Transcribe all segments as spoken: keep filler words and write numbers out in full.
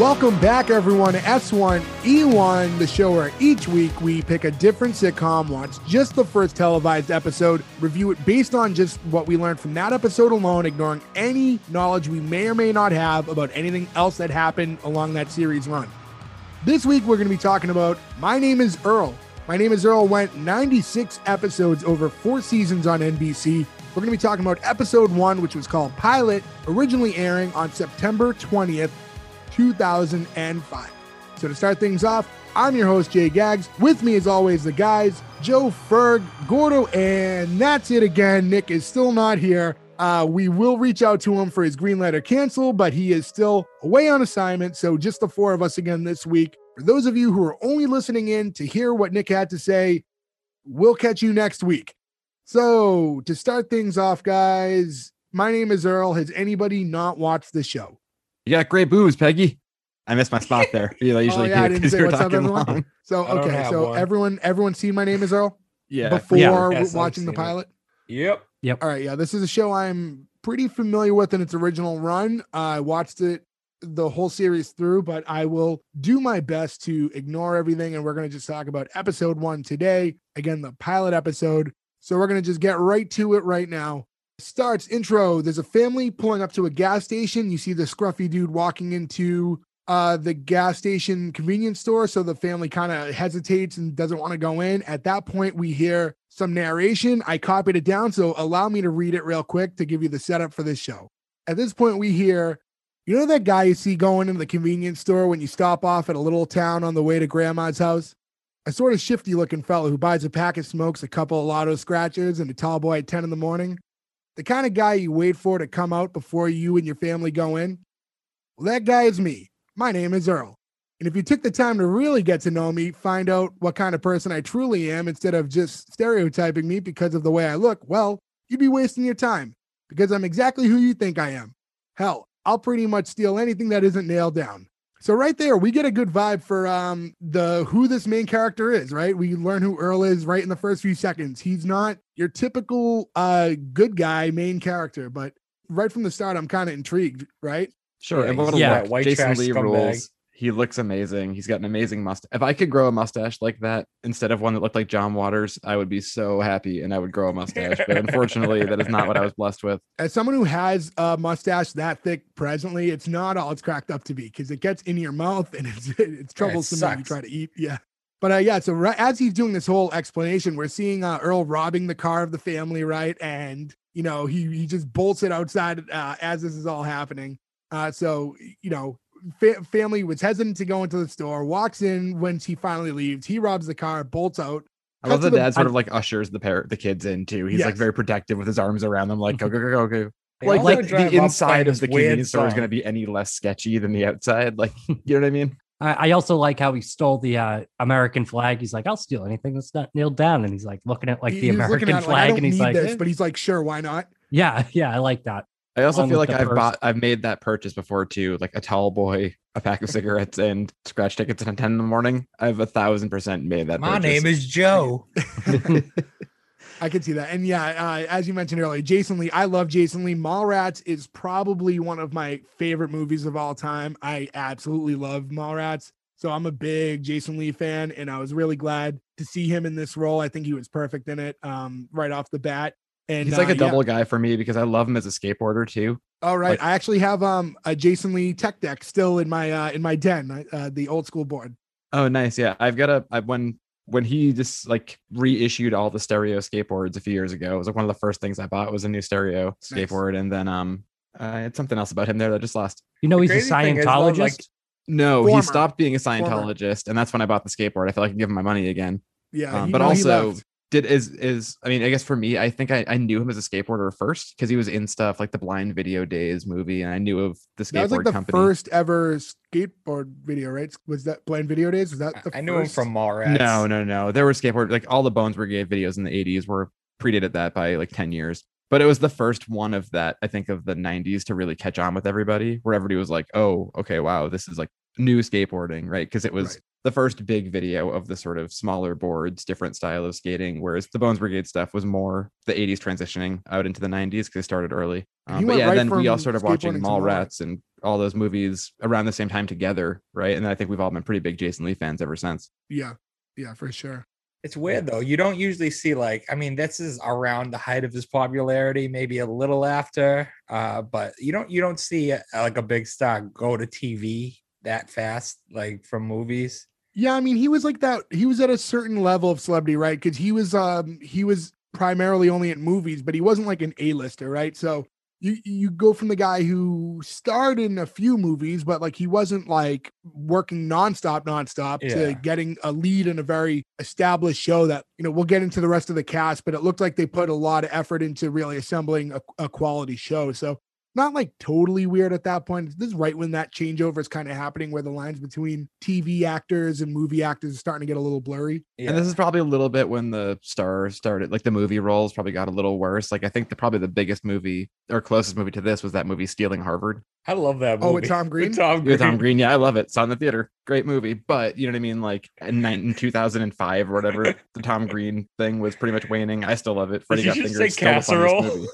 Welcome back, everyone, to S one E one, the show where each week we pick a different sitcom, watch just the first televised episode, review it based on just what we learned from that episode alone, ignoring any knowledge we may or may not have about anything else that happened along that series run. This week, we're going to be talking about My Name is Earl. My Name is Earl went ninety-six episodes over four seasons on N B C. We're going to be talking about episode one, which was called Pilot, originally airing on September twentieth, two thousand five. So to start things off, I'm your host, Jay Gags. With me, as always, the guys, Joe Ferg, Gordo, and that's it again. Nick is still not here. Uh, we will reach out to him for his green letter cancel, but he is still away on assignment. So just the four of us again this week. For those of you who are only listening in to hear what Nick had to say, we'll catch you next week. So to start things off, guys, My Name is Earl. Has anybody not watched the show? You got great boobs, Peggy. I missed my spot there. You know, I usually oh, yeah, I didn't say what's up, everyone. Long. So, okay. So one. everyone, everyone seen My Name is Earl? Yeah. Before yeah, yes, watching the pilot? It. Yep. Yep. All right. Yeah. This is a show I'm pretty familiar with in its original run. Uh, I watched it the whole series through, but I will do my best to ignore everything. And we're going to just talk about episode one today. Again, the pilot episode. So we're going to just get right to it right now. Starts intro. There's a family pulling up to a gas station. You see the scruffy dude walking into uh, the gas station convenience store. So the family kind of hesitates and doesn't want to go in. At that point, we hear some narration. I copied it down, so allow me to read it real quick to give you the setup for this show. At this point, we hear, you know that guy you see going into the convenience store when you stop off at a little town on the way to grandma's house? A sort of shifty looking fellow who buys a pack of smokes, a couple of lotto scratchers, and a tall boy at ten in the morning. The kind of guy you wait for to come out before you and your family go in? Well, that guy is me. My name is Earl. And if you took the time to really get to know me, find out what kind of person I truly am instead of just stereotyping me because of the way I look, well, you'd be wasting your time because I'm exactly who you think I am. Hell, I'll pretty much steal anything that isn't nailed down. So right there, we get a good vibe for um, the who this main character is, right? We learn who Earl is right in the first few seconds. He's not your typical uh, good guy main character, but right from the start, I'm kind of intrigued, right? Sure. Yeah, and yeah. White, white Jason Lee rules. He looks amazing. He's got an amazing mustache. If I could grow a mustache like that instead of one that looked like John Waters, I would be so happy and I would grow a mustache. But unfortunately, that is not what I was blessed with. As someone who has a mustache that thick presently, it's not all it's cracked up to be because it gets in your mouth and it's it's troublesome when you try to eat. Yeah. But uh, yeah, so right, as he's doing this whole explanation, we're seeing uh, Earl robbing the car of the family, right? And, you know, he, he just bolts it outside uh, as this is all happening. Uh, so, you know, fa- family was hesitant to go into the store, walks in when he finally leaves. He robs the car, bolts out. I love the dad sort of like ushers the parent, the kids in too. He's yes. like very protective with his arms around them, like, go, go, go, go, go. Like, like the inside of the convenience store is going to be any less sketchy than the outside. Like, you know what I mean? I also like how he stole the uh, American flag. He's like, I'll steal anything that's not nailed down. And he's like looking at like the American flag and he's like, this, but he's like, sure, why not? Yeah. Yeah. I like that. I also feel like I've bought, I've made that purchase before too. Like a tall boy, a pack of cigarettes and scratch tickets at ten in the morning. I've a thousand percent made that. My name is Joe. I can see that. And yeah, uh, as you mentioned earlier, Jason Lee, I love Jason Lee. Mallrats is probably one of my favorite movies of all time. I absolutely love Mallrats. So I'm a big Jason Lee fan, and I was really glad to see him in this role. I think he was perfect in it um, right off the bat. And he's like uh, a double yeah. guy for me because I love him as a skateboarder too. All right. Like, I actually have um, a Jason Lee tech deck still in my, uh, in my den, uh, the old school board. Oh, nice. Yeah. I've got a, I've won. When he just like reissued all the stereo skateboards a few years ago, it was like one of the first things I bought was a new stereo skateboard. Nice. And then um, I had something else about him there that just lost. You know, the he's a Scientologist. Like, no, former. he stopped being a Scientologist. Former. And that's when I bought the skateboard. I feel like I can give him my money again. Yeah. Um, but know, also did is, is, I mean, I guess for me, I think I, I knew him as a skateboarder first because he was in stuff like the Blind Video Days movie. And I knew of the skateboard company. That was like the company. first ever skateboard video, right? Was that Blind Video Days? Was that the I first? knew him from Mallrats. No, no, no. There were skateboard, like all the Bones Brigade videos in the eighties were predated that by like ten years. But it was the first one of that, I think, of the nineties to really catch on with everybody, where everybody was like, oh, okay, wow, this is like new skateboarding, right? Because it was right. the first big video of the sort of smaller boards, different style of skating, whereas the Bones Brigade stuff was more the eighties transitioning out into the nineties because they started early. Um, but yeah, right then we all started watching Mallrats and all those movies around the same time together, right? And I think we've all been pretty big Jason Lee fans ever since. Yeah, yeah, for sure. It's weird though. You don't usually see, like, I mean, this is around the height of his popularity, maybe a little after, uh, but you don't you don't see a, like a big star go to T V that fast, like from movies. Yeah, I mean, he was like that. He was at a certain level of celebrity, right? Because he was um, he was primarily only at movies, but he wasn't like an A-lister, right? So you you go from the guy who starred in a few movies, but like he wasn't like working nonstop, nonstop yeah. to getting a lead in a very established show that, you know, we'll get into the rest of the cast, but it looked like they put a lot of effort into really assembling a, a quality show. So not like totally weird at that point. This is right when that changeover is kind of happening, where the lines between T V actors and movie actors are starting to get a little blurry. Yeah. And this is probably a little bit when the star started, like the movie roles probably got a little worse. Like I think the probably the biggest movie or closest movie to this was that movie Stealing Harvard. I love that movie. Oh, with Tom Green? With Tom Green. With Tom Green. Yeah, I love it. It's on the theater. Great movie. But you know what I mean? Like in two thousand five or whatever, the Tom Green thing was pretty much waning. I still love it. Freddie Got Fingers. Did you just say casserole?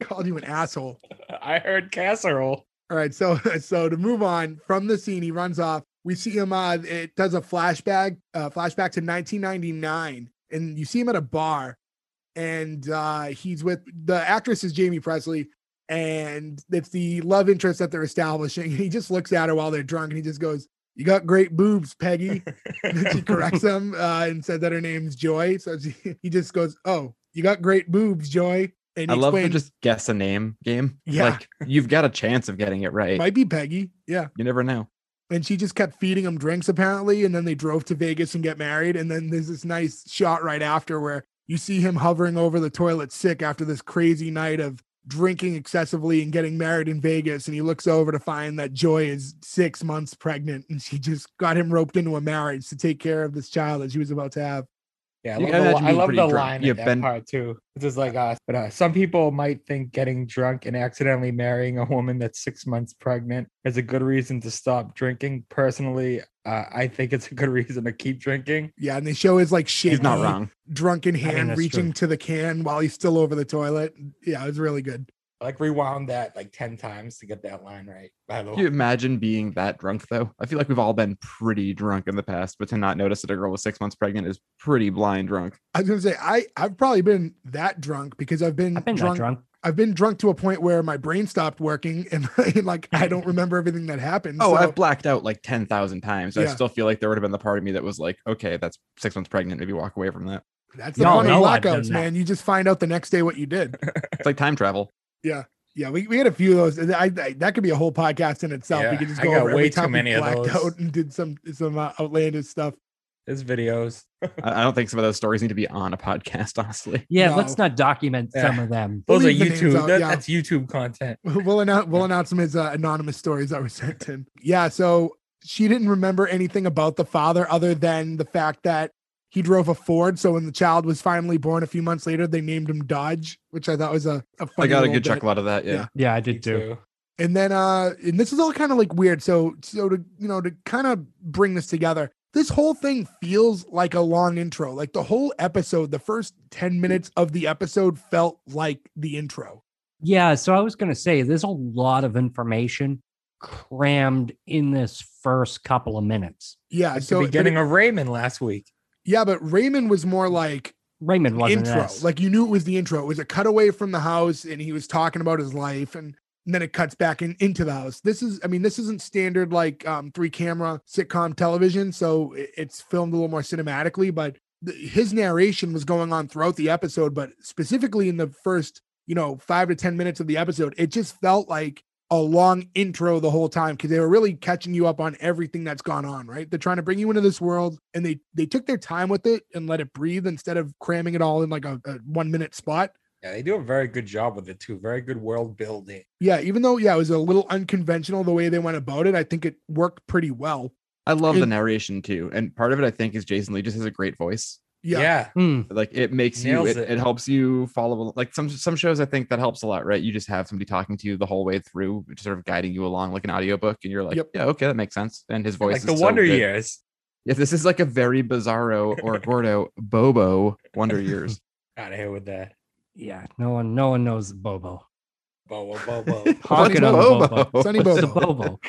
I called you an asshole. I heard casserole. All right. So, so to move on from the scene, he runs off. We see him. Uh, it does a flashback, uh, flashback to nineteen ninety-nine. And you see him at a bar. And uh, he's with the actress is Jamie Presley. And it's the love interest that they're establishing. He just looks at her while they're drunk and he just goes, "You got great boobs, Peggy." And then she corrects him uh, and said that her name's Joy. So she, he just goes, "Oh, you got great boobs, Joy." And I love to just guess a name game. Yeah. Like you've got a chance of getting it right. Might be Peggy. Yeah. You never know. And she just kept feeding him drinks apparently. And then they drove to Vegas and get married. And then there's this nice shot right after where you see him hovering over the toilet sick after this crazy night of drinking excessively and getting married in Vegas, and he looks over to find that Joy is six months pregnant, and she just got him roped into a marriage to take care of this child that she was about to have. Yeah, I you love the, I love the line in that been... part too. It's just like, uh, but uh, some people might think getting drunk and accidentally marrying a woman that's six months pregnant is a good reason to stop drinking. Personally, uh, I think it's a good reason to keep drinking. Yeah, and they show his like shaky, he's not wrong, drunken hand I mean, reaching true. to the can while he's still over the toilet. Yeah, it was really good. I, like rewound that like ten times to get that line right. By the way, can you imagine being that drunk though? I feel like we've all been pretty drunk in the past, but to not notice that a girl was six months pregnant is pretty blind drunk. I was gonna say I I've probably been that drunk because I've been, I've been drunk. drunk. I've been drunk to a point where my brain stopped working and, and like, I don't remember everything that happened. Oh, so. I've blacked out like ten thousand times. So yeah. I still feel like there would have been the part of me that was like, okay, that's six months pregnant. Maybe walk away from that. That's the fun of blackouts, man. You just find out the next day what you did. It's like time travel. Yeah. Yeah. We, we had a few of those. I, I, That could be a whole podcast in itself. Yeah, we could just go over way too many blacked of those. Out and did some, some uh, outlandish stuff. His videos. I don't think some of those stories need to be on a podcast, honestly. Yeah, no. Let's not document yeah. some of them. Those we'll are YouTube. That, yeah. That's YouTube content. We'll announce. We'll announce some of his uh, anonymous stories that were sent to him. Yeah. So she didn't remember anything about the father other than the fact that he drove a Ford. So when the child was finally born a few months later, they named him Dodge, which I thought was a. a funny I got a good bit. chuckle out of that. Yeah. Yeah, yeah I did too. too. And then, uh, and this is all kind of like weird. So, so to you know, to kind of bring this together. This whole thing feels like a long intro. Like the whole episode, the first ten minutes of the episode felt like the intro. Yeah, so I was going to say, there's a lot of information crammed in this first couple of minutes. Yeah, like so the beginning of Raymond last week. Yeah, but Raymond was more like Raymond wasn't intro. This. Like you knew it was the intro. It was a cutaway from the house, and he was talking about his life and. And then it cuts back in into the house. This is, I mean, this isn't standard like um, three camera sitcom television. So it, it's filmed a little more cinematically, but th- his narration was going on throughout the episode, but specifically in the first, you know, five to ten minutes of the episode, it just felt like a long intro the whole time. Cause they were really catching you up on everything that's gone on, right? They're trying to bring you into this world and they, they took their time with it and let it breathe instead of cramming it all in like a, a one minute spot. Yeah, they do a very good job with it too. Very good world building. Yeah, even though yeah, it was a little unconventional the way they went about it, I think it worked pretty well. I love it, the narration too, and part of it I think is Jason Lee just has a great voice. Yeah, yeah. Mm. Like it makes Nails you, it, it. it helps you follow. Like some some shows, I think that helps a lot, right? You just have somebody talking to you the whole way through, sort of guiding you along like an audiobook, and you're like, yep. yeah, okay, that makes sense. And his voice, like is the so Wonder good. Years. Yeah, this is like a very Bizarro or Gordo Bobo Wonder Years. Out of here with that. Yeah, no one, no one knows Bobo. Bobo, Bobo. Honking on Bobo. Bobo. Sonny Bobo. What's a Bobo?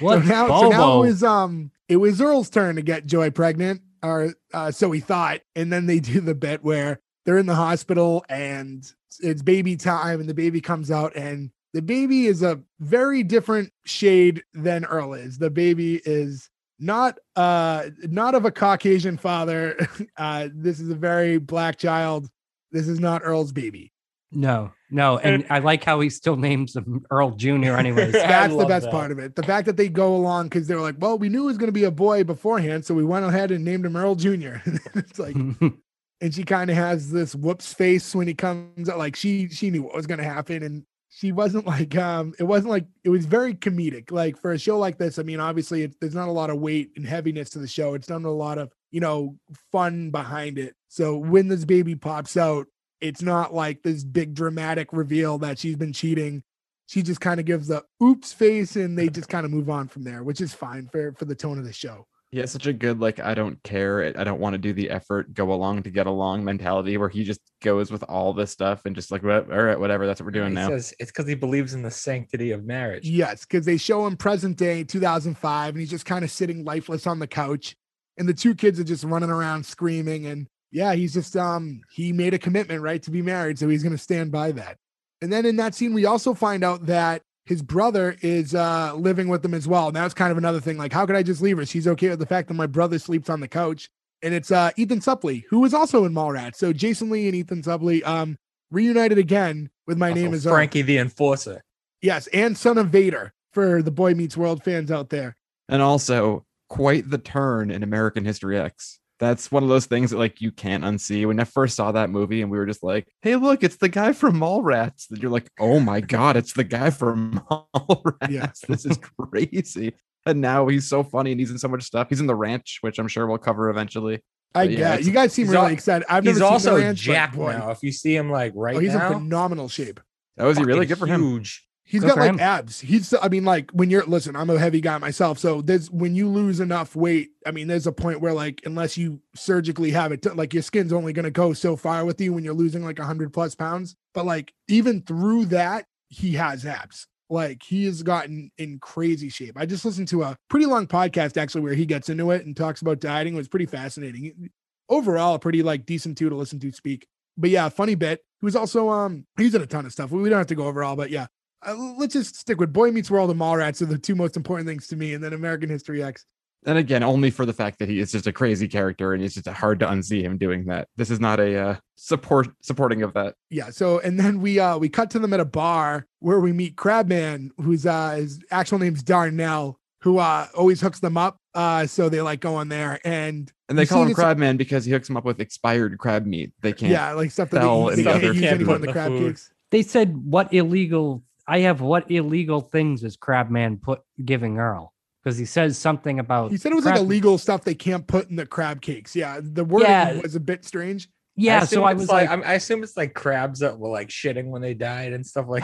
What? So now, Bobo? So now it was, um, it was Earl's turn to get Joy pregnant, or uh, so he thought. And then they do the bit where they're in the hospital and it's baby time, and the baby comes out, and the baby is a very different shade than Earl is. The baby is not uh not of a Caucasian father. Uh, this is a very black child. This is not Earl's baby. No, no. And, and I like how he still names him Earl Junior anyways. That's the best that. part of it. The fact that they go along because they're like, well, we knew it was going to be a boy beforehand, so we went ahead and named him Earl Junior It's like, and she kind of has this whoops face when he comes out. Like she, she knew what was going to happen. And she wasn't like, um, it wasn't like, it was very comedic. Like for a show like this, I mean, obviously it, there's not a lot of weight and heaviness to the show. It's done a lot of, you know, fun behind it. So when this baby pops out, it's not like this big dramatic reveal that she's been cheating. She just kind of gives the oops face and they just kind of move on from there, which is fine for, for the tone of the show. Yeah, such a good, like, I don't care. I don't want to do the effort, go along to get along mentality where he just goes with all this stuff and just like, all right, whatever, that's what we're doing he now. Says it's because he believes in the sanctity of marriage. Yes, because they show him present day two thousand five and he's just kind of sitting lifeless on the couch. And the two kids are just running around screaming. And yeah, he's just, um, he made a commitment, right, to be married. So he's going to stand by that. And then in that scene, we also find out that his brother is uh, living with them as well. And that's kind of another thing. Like, how could I just leave her? She's okay with the fact that my brother sleeps on the couch. And it's uh, Ethan Supley, who was also in Mallrats. So Jason Lee and Ethan Supley um, reunited again with My also Name is Earl. Frankie the Enforcer. Yes, and Son of Vader for the Boy Meets World fans out there. And also quite the turn in American History X. That's one of those things that like you can't unsee. When I first saw that movie and we were just like, hey, look, it's the guy from Mallrats. That you're like, oh my God, it's the guy from Mallrats. Yeah. This is crazy. And now he's so funny and he's in so much stuff. He's in The Ranch, which I'm sure we'll cover eventually. I yeah, guess. You guys seem really all, excited. I've never seen also The Ranch, jacked boy. Now. If you see him like right oh, he's now. He's in phenomenal shape. Oh, is he really? Good for him. Huge. He's Go got like him. abs. He's, I mean, like when you're, listen, I'm a heavy guy myself. So there's, when you lose enough weight, I mean, there's a point where like, unless you surgically have it, to, like your skin's only going to go so far with you when you're losing like a hundred plus pounds. But like, even through that, he has abs. Like he has gotten in crazy shape. I just listened to a pretty long podcast actually, where he gets into it and talks about dieting. It was pretty fascinating. Overall, pretty like decent too to listen to speak. But yeah, funny bit. He was also, um, he's in a ton of stuff. We don't have to go over all, but yeah. Uh, let's just stick with Boy Meets World and Mallrats are the two most important things to me, and then American History X. And again, only for the fact that he is just a crazy character, and it's just hard to unsee him doing that. This is not a uh, support supporting of that. Yeah. So, and then we uh, we cut to them at a bar where we meet Crabman, whose uh, his actual name's Darnell, who uh, always hooks them up. Uh, so they like go on there, and and they call him Crabman because he hooks them up with expired crab meat. They can't. Yeah, like stuff that they, they, they can't use anymore in the crab cakes. They said what illegal. I have what illegal things is Crabman put giving Earl? Because he says something about he said it was crab- like illegal stuff they can't put in the crab cakes. Yeah, the wording yeah. was a bit strange. Yeah, I so I was like, like, I assume it's like crabs that were like shitting when they died and stuff like.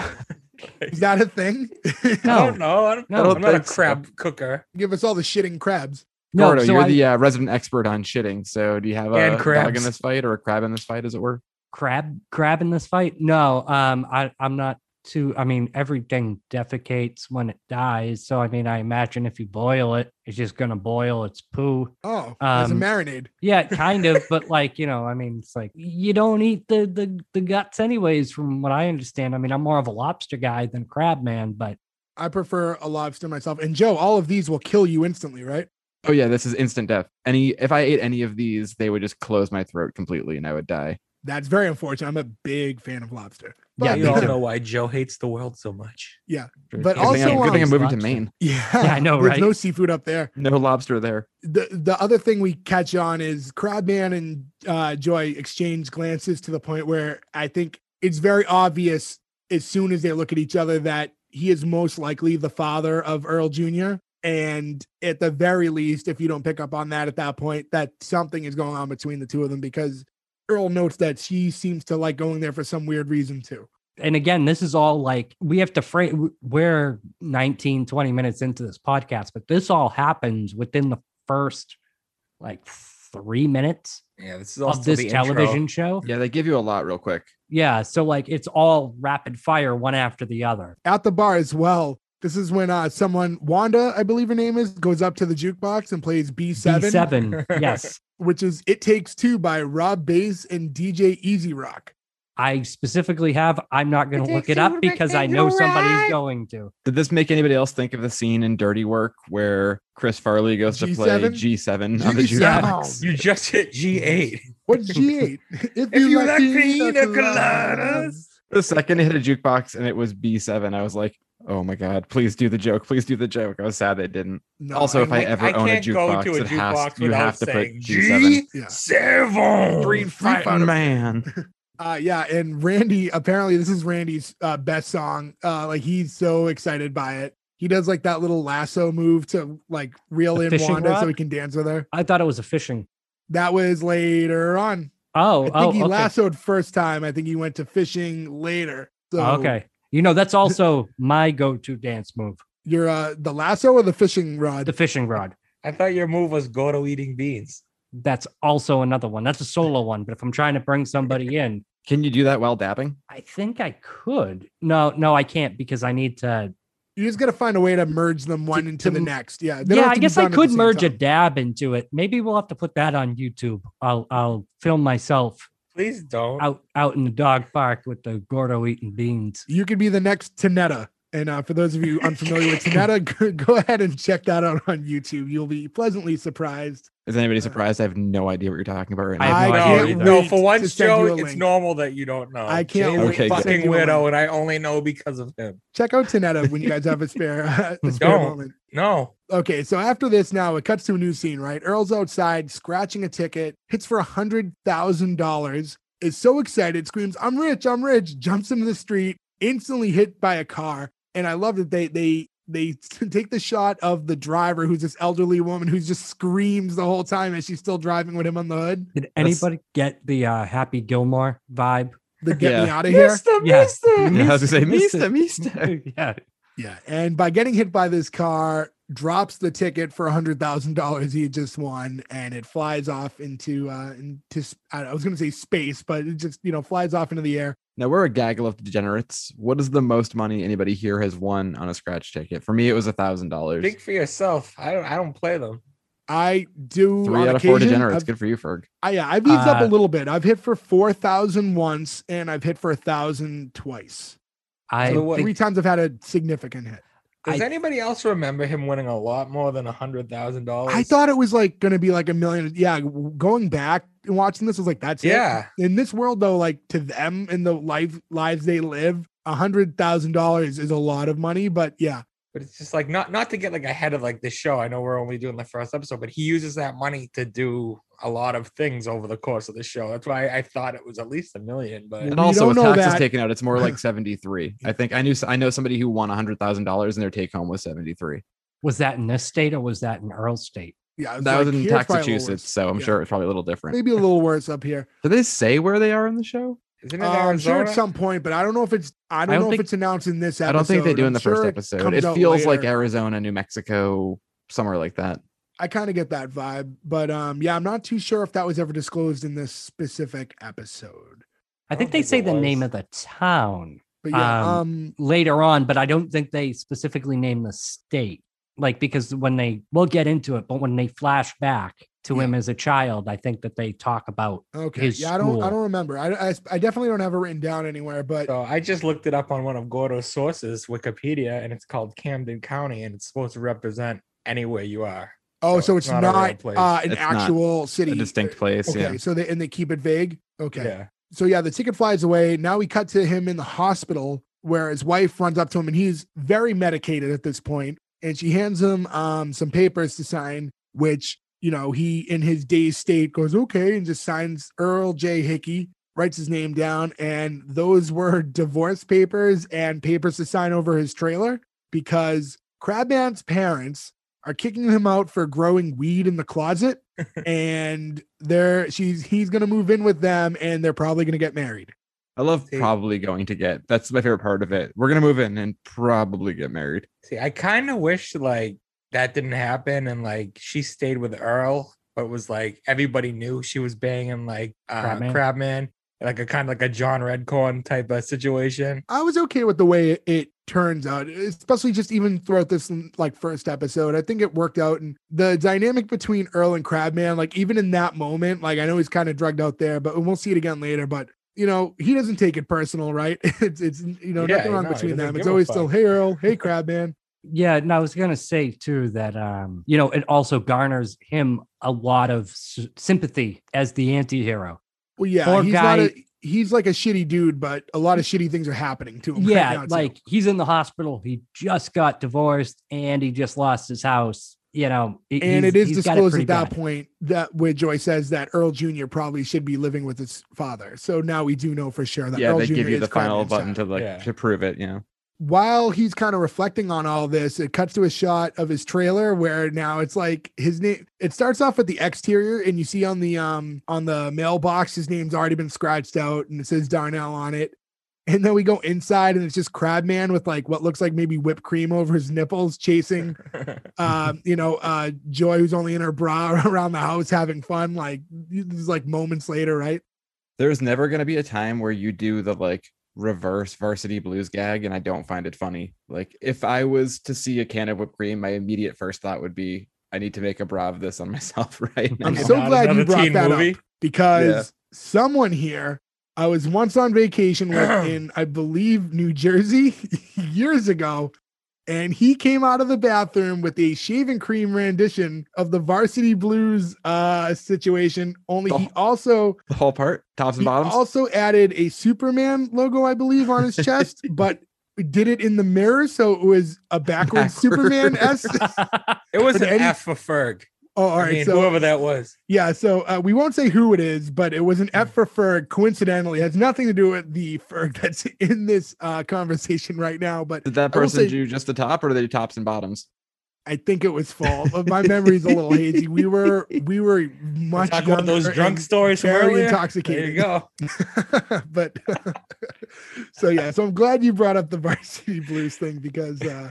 Is that a thing? No, I don't know. I don't, no, I'm not a crab so. cooker. Give us all the shitting crabs. No, Gordo, so you're I, the uh, resident expert on shitting. So do you have a dog in this fight or a crab in this fight, as it were? Crab, crab in this fight? No, um, I, I'm not. To, I mean, everything defecates when it dies. So, I mean, I imagine if you boil it, it's just going to boil its poo. Oh, as um, a marinade. Yeah, kind of. But like, you know, I mean, it's like you don't eat the, the, the guts anyways, from what I understand. I mean, I'm more of a lobster guy than crab man, but. I prefer a lobster myself. And Joe, all of these will kill you instantly, right? Oh, yeah. This is instant death. Any, if I ate any of these, they would just close my throat completely and I would die. That's very unfortunate. I'm a big fan of lobster. But yeah, you all know why Joe hates the world so much. Yeah, but good also thing I'm, good thing I'm moving lobster. to Maine. Yeah, yeah I know, right? There's no seafood up there. No lobster there. The the other thing we catch on is Crabman and uh, Joy exchange glances to the point where I think it's very obvious as soon as they look at each other that he is most likely the father of Earl Junior And at the very least, if you don't pick up on that at that point, that something is going on between the two of them because Earl notes that she seems to like going there for some weird reason too. And again, this is all like, we have to frame, we're nineteen, twenty minutes into this podcast, but this all happens within the first like three minutes yeah, this is of this television intro. show. Yeah, they give you a lot real quick. Yeah. So like it's all rapid fire, one after the other. At the bar as well. This is when uh, someone, Wanda, I believe her name is, goes up to the jukebox and plays B seven. B seven, yes. Which is It Takes Two by Rob Bass and D J Easy Rock. I specifically have, I'm not going to look it up because I know somebody's going to. Did this make anybody else think of the scene in Dirty Work where Chris Farley goes to play G seven on the jukebox? You just hit G eight. What G eight? If you like pina coladas. The second I hit a jukebox and it was B seven, I was like, oh my God, please do the joke. Please do the joke. I was sad they didn't. No, also, if I, I ever I own a jukebox, a it has, you have to put G seven. G seven. Three fighting man. Uh, yeah, and Randy, apparently this is Randy's uh, best song. Uh, like he's so excited by it. He does like that little lasso move to like reel the in Wanda rock? So he can dance with her. I thought it was a fishing. That was later on. Oh, I think oh, he okay. lassoed first time. I think he went to fishing later. So oh, okay. You know, that's also my go-to dance move. Your uh, the lasso or the fishing rod? The fishing rod. I thought your move was Gordo eating beans. That's also another one. That's a solo one. But if I'm trying to bring somebody in. Can you do that while dabbing? I think I could. No, no, I can't because I need to. You just got to find a way to merge them one to, into to, the next. Yeah. Yeah, I guess I could merge time. a dab into it. Maybe we'll have to put that on YouTube. I'll I'll film myself. Please don't. Out out in the dog park with the Gordo eating beans. You could be the next Tanetta. And uh, for those of you unfamiliar with Tanetta, go ahead and check that out on YouTube. You'll be pleasantly surprised. Is anybody surprised? I have no idea what you're talking about right now. I, I no, can't no, for once, Joe, it's normal that you don't know. I can't Jay's okay, fucking widow, and I only know because of him. Check out Tanetta when you guys have a spare, uh, a spare moment. No. Okay, so after this now, it cuts to a new scene, right? Earl's outside, scratching a ticket, hits for one hundred thousand dollars, is so excited, screams, I'm rich, I'm rich, jumps into the street, instantly hit by a car. And I love that they they... They take the shot of the driver, who's this elderly woman who just screams the whole time as she's still driving with him on the hood. Did anybody That's... get the uh, Happy Gilmore vibe? The get yeah. me out of here? Mister, yeah. Mister. Yeah, I was going to say, Mister, Mister. Yeah. Yeah. And by getting hit by this car, drops the ticket for one hundred thousand dollars he just won, and it flies off into, uh, into I was going to say space, but it just, you know, flies off into the air. Now, we're a gaggle of degenerates. What is the most money anybody here has won on a scratch ticket? For me, it was one thousand dollars. Think for yourself. I don't I don't play them. I do. Three out of four degenerates. I've, Good for you, Ferg. I, yeah, I've eased uh, up a little bit. I've hit for four thousand once, and I've hit for one thousand twice. I so three think, times I've had a significant hit. Does I, anybody else remember him winning a lot more than one hundred thousand dollars? I thought it was like going to be like a million. Yeah, going back and watching this was like, that's yeah. it. In this world, though, like to them in the life lives they live, one hundred thousand dollars is a lot of money. But yeah. But it's just like not not to get like ahead of like this show. I know we're only doing the first episode, but he uses that money to do a lot of things over the course of the show. That's why I thought it was at least a million. But and also with taxes that. taken out, it's more like seventy-three. I think I knew I know somebody who won one hundred thousand dollars and their take home was seventy-three. Was that in this state or was that in Earl's state? Yeah, was that like, was in Massachusetts, so I'm yeah. sure it's probably a little different. Maybe a little worse up here. Do they say where they are in the show? Isn't it uh, I'm sure at some point, but I don't know if it's I don't, I don't know think, if it's announced in this episode. I don't think they do in the sure first episode. It, it feels later. Like Arizona, New Mexico, somewhere like that. I kind of get that vibe, but um, yeah, I'm not too sure if that was ever disclosed in this specific episode. I, I think they think say the name of the town but yeah, um, um, later on, but I don't think they specifically name the state. Like because when they we'll get into it, but when they flash back to yeah. him as a child, I think that they talk about okay. his yeah, I don't, school. I don't remember. I, I, I definitely don't have it written down anywhere. But so I just looked it up on one of Gordo's sources, Wikipedia, and it's called Camden County, and it's supposed to represent anywhere you are. Oh, so, so it's, it's not, not uh, an it's actual not city, a distinct place. Okay, yeah. So they and they keep it vague. Okay. Yeah. So yeah, the ticket flies away. Now we cut to him in the hospital where his wife runs up to him, and he's very medicated at this point. And she hands him um, some papers to sign, which, you know, he in his dazed state goes, okay, and just signs Earl J. Hickey, writes his name down. And those were divorce papers and papers to sign over his trailer because Crabman's parents are kicking him out for growing weed in the closet. and they're she's he's going to move in with them and they're probably going to get married. I love see, probably going to get. That's my favorite part of it. We're going to move in and probably get married. See, I kind of wish like that didn't happen. And like she stayed with Earl, but was like everybody knew she was banging like uh, Crabman. Crabman. like a kind of like a John Redcorn type of situation. I was okay with the way it turns out, especially just even throughout this like first episode. I think it worked out, and the dynamic between Earl and Crabman, like even in that moment, like I know he's kind of drugged out there, but we'll see it again later. But you know, he doesn't take it personal, right? It's it's you know yeah, nothing wrong no, between them. It's always still, hey Earl, hey Crabman. Yeah, and I was going to say, too, that, um, you know, it also garners him a lot of s- sympathy as the anti-hero. Well, yeah, Poor he's, guy, not a, he's like a shitty dude, but a lot of shitty things are happening to him. Yeah, right now, like too. He's in the hospital. He just got divorced and he just lost his house. You know, and it is disclosed at that point that where Joy says that Earl Junior probably should be living with his father. So now we do know for sure that yeah, Earl Junior is Yeah, they give you the final button to like yeah. to prove it, you know. While he's kind of reflecting on all this, it cuts to a shot of his trailer where now it's like his name. It starts off with the exterior, and you see on the um on the mailbox his name's already been scratched out, and it says Darnell on it. And then we go inside, and it's just Crabman with like what looks like maybe whipped cream over his nipples, chasing, uh, you know, uh, Joy, who's only in her bra around the house having fun. Like this is like moments later, right? There's never gonna be a time where you do the like reverse Varsity Blues gag and I don't find it funny. Like if I was to see a can of whipped cream, my immediate first thought would be I need to make a bra of this on myself right now. I'm so glad you brought that movie. Up because yeah. someone here I was once on vacation with in I believe New Jersey years ago, and he came out of the bathroom with a shaving cream rendition of the Varsity Blues uh, situation. Only the, he also the whole part, tops and bottoms. Also added a Superman logo, I believe, on his chest, but did it in the mirror, so it was a backwards, backwards. Superman S. It was an Eddie. F for Ferg. Oh, all right. I mean, so, whoever that was. Yeah. So uh, we won't say who it is, but it was an F for Ferg. Coincidentally, it has nothing to do with the Ferg that's in this uh, conversation right now. But did that person say, do just the top, or did they do tops and bottoms? I think it was full. My memory's a little hazy. We were we were much talking about those drunk stories from earlier. Intoxicated. There you go. But so yeah. So I'm glad you brought up the Varsity Blues thing because uh,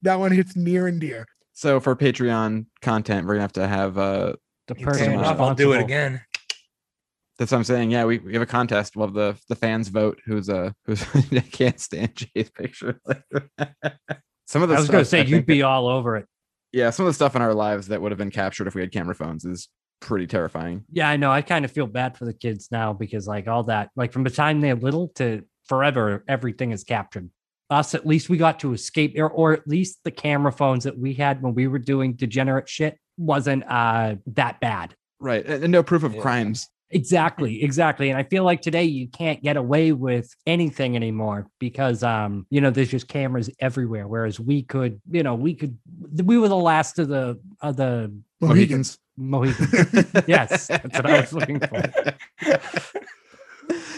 that one hits near and dear. So for Patreon content, we're gonna have to have uh, the person. Uh, I'll do it again. That's what I'm saying. Yeah, we, we have a contest. We'll have the the fans vote. Who's uh who's I can't stand Jay's picture. Some of the I was stuff, gonna say I you'd be that, all over it. Yeah, some of the stuff in our lives that would have been captured if we had camera phones is pretty terrifying. Yeah, I know. I kind of feel bad for the kids now because like all that, like from the time they're little to forever, everything is captured. Us, at least we got to escape, or, or at least the camera phones that we had when we were doing degenerate shit wasn't uh, that bad. Right. And no proof of yeah. crimes. Exactly. Exactly. And I feel like today you can't get away with anything anymore because, um, you know, there's just cameras everywhere. Whereas we could, you know, we could, we were the last of the, of the Mohicans. Mohicans. Yes. That's what I was looking for.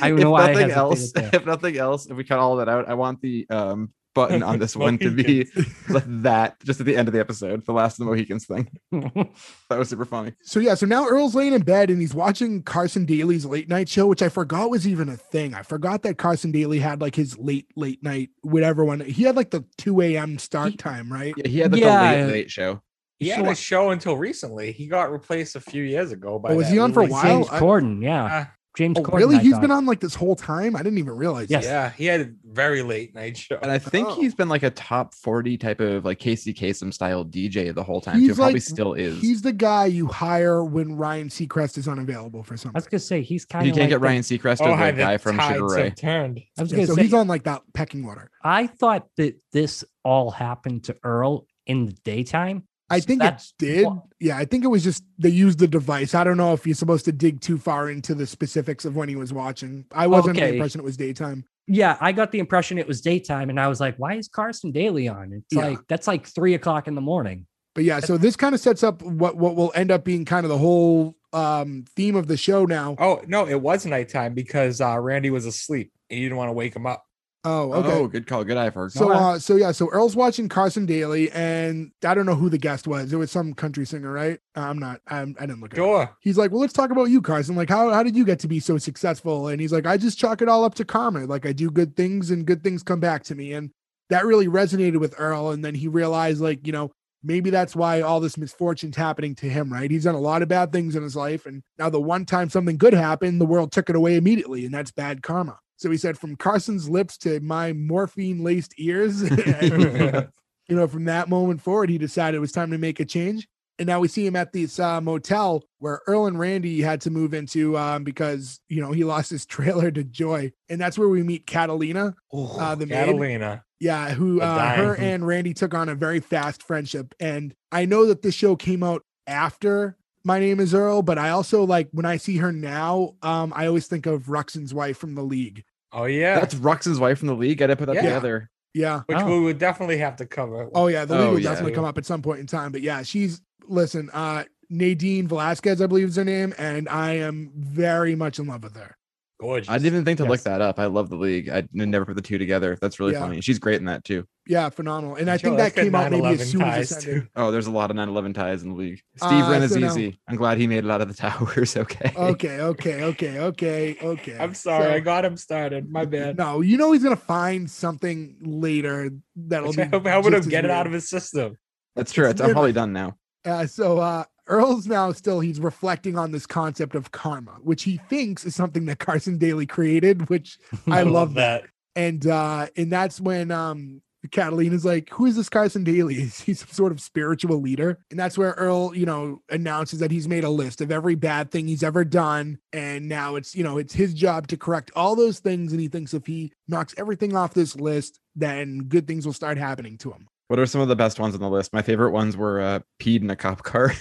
I don't know why nothing I else, if nothing else, if we cut all that out, I want the um, button on this one to be that just at the end of the episode, the last of the Mohicans thing. That was super funny. So yeah, so now Earl's laying in bed and he's watching Carson Daly's late night show, which I forgot was even a thing. I forgot that Carson Daly had like his late, late night, whatever one. He had like the two a.m. start he, time, right? Yeah, he had like yeah. the late, late show. He had a show until recently. He got replaced a few years ago by oh, was he on for a while? James Corden, yeah. Uh, James oh, Corden, really? I He's thought. been on like this whole time? I didn't even realize. Yes. Yeah, he had a very late night show. And I think oh. he's been like a top forty type of like Casey Kasem style D J the whole time. He's too. Probably like, still is. He's the guy you hire when Ryan Seacrest is unavailable for something. I was going to say, he's kind of You can't like get the, Ryan Seacrest or oh, the guy from Sugar Ray. Turned. I was yeah, gonna so say, he's on like that pecking order. I thought that this all happened to Earl in the daytime. I think That's it did. What? Yeah, I think it was just they used the device. I don't know if you're supposed to dig too far into the specifics of when he was watching. I wasn't okay. under the impression it was daytime. Yeah, I got the impression it was daytime, and I was like, why is Carson Daly on? It's yeah. like that's like three o'clock in the morning. But yeah, so this kind of sets up what, what will end up being kind of the whole um, theme of the show now. Oh, no, it was nighttime because uh, Randy was asleep and you didn't want to wake him up. Oh, okay. Oh, good call. Good eye for her. So, uh, so yeah. So Earl's watching Carson Daly, and I don't know who the guest was. It was some country singer, right? I'm not. I'm, I didn't look. Sure. It up. He's like, well, let's talk about you, Carson. Like, how how did you get to be so successful? And he's like, I just chalk it all up to karma. Like, I do good things, and good things come back to me. And that really resonated with Earl. And then he realized, like, you know, maybe that's why all this misfortune's happening to him, right? He's done a lot of bad things in his life. And now the one time something good happened, the world took it away immediately. And that's bad karma. So he said, from Carson's lips to my morphine-laced ears, and, you know, from that moment forward, he decided it was time to make a change. And now we see him at this uh, motel where Earl and Randy had to move into um, because, you know, he lost his trailer to Joy. And that's where we meet Catalina. Ooh, uh, the Catalina. Maid, yeah, who uh, her and Randy took on a very fast friendship. And I know that this show came out after My Name is Earl, but I also, like, when I see her now, um, I always think of Ruxin's wife from The League. Oh, yeah. That's Ruxin's wife from The League. I didn't put that yeah. together. Yeah. Which oh. we would definitely have to cover. Oh, yeah. The League oh, would yeah, definitely yeah. come up at some point in time. But yeah, she's... Listen, uh, Nadine Velasquez, I believe is her name, and I am very much in love with her. Gorgeous. I didn't think to yes. look that up. I love The League. I never put the two together. That's really yeah. funny. She's great in that too. Yeah, phenomenal. And I Joe, think that came out maybe as soon as it ended. Oh, there's a lot of nine eleven ties in The League. Steve uh, Renazizi. So no. I'm glad he made it out of the towers. Okay. Okay, okay, okay, okay, okay. I'm sorry. So, I got him started. My bad. No, you know he's going to find something later that'll be. I hope I would have get it out of his system. That's true. It's, I'm probably done now. Uh, so uh, Earl's now still, he's reflecting on this concept of karma, which he thinks is something that Carson Daly created, which I, I love, love that. that. And uh, and that's when um, Catalina's like, who is this Carson Daly? Is he some sort of spiritual leader? And that's where Earl, you know, announces that he's made a list of every bad thing he's ever done. And now it's, you know, it's his job to correct all those things. And he thinks if he knocks everything off this list, then good things will start happening to him. What are some of the best ones on the list? My favorite ones were uh, peed in a cop car.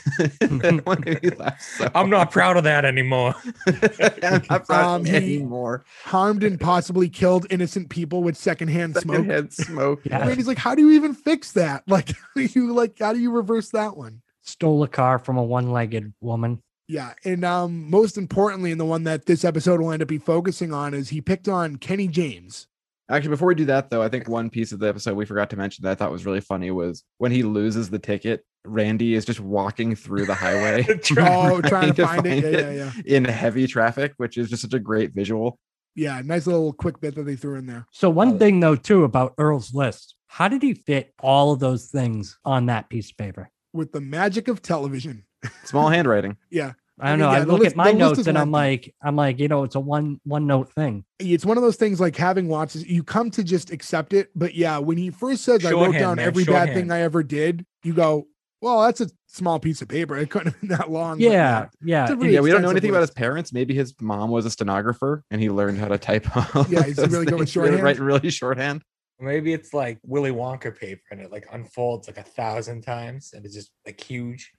So I'm not proud of that anymore. I'm not proud um, anymore. Harmed and possibly killed innocent people with secondhand, secondhand smoke. smoke. Yeah. Randy's like, how do you even fix that? Like, how do you like, how do you reverse that one? Stole a car from a one-legged woman. Yeah, and um, most importantly, and the one that this episode will end up be focusing on is he picked on Kenny James. Actually, before we do that, though, I think one piece of the episode we forgot to mention that I thought was really funny was when he loses the ticket, Randy is just walking through the highway oh, trying to find, to find it, it yeah, yeah, yeah. in heavy traffic, which is just such a great visual. Yeah, nice little quick bit that they threw in there. So one thing, though, too, about Earl's list, how did he fit all of those things on that piece of paper? With the magic of television. Small handwriting. Yeah. I don't know. I, mean, yeah, I look list, at my notes and I'm like, I'm like, you know, it's a one one note thing. It's one of those things like having watches, you come to just accept it. But yeah, when he first says shorthand, I wrote down man, every shorthand. bad thing I ever did, you go, well, that's a small piece of paper. It couldn't have been that long. Yeah. Like that. Yeah. Really yeah. We don't know anything list. about his parents. Maybe his mom was a stenographer and he learned how to type. Yeah. He's really going shorthand. Right. Really shorthand. Maybe it's like Willy Wonka paper and it like unfolds like a thousand times and it's just like huge.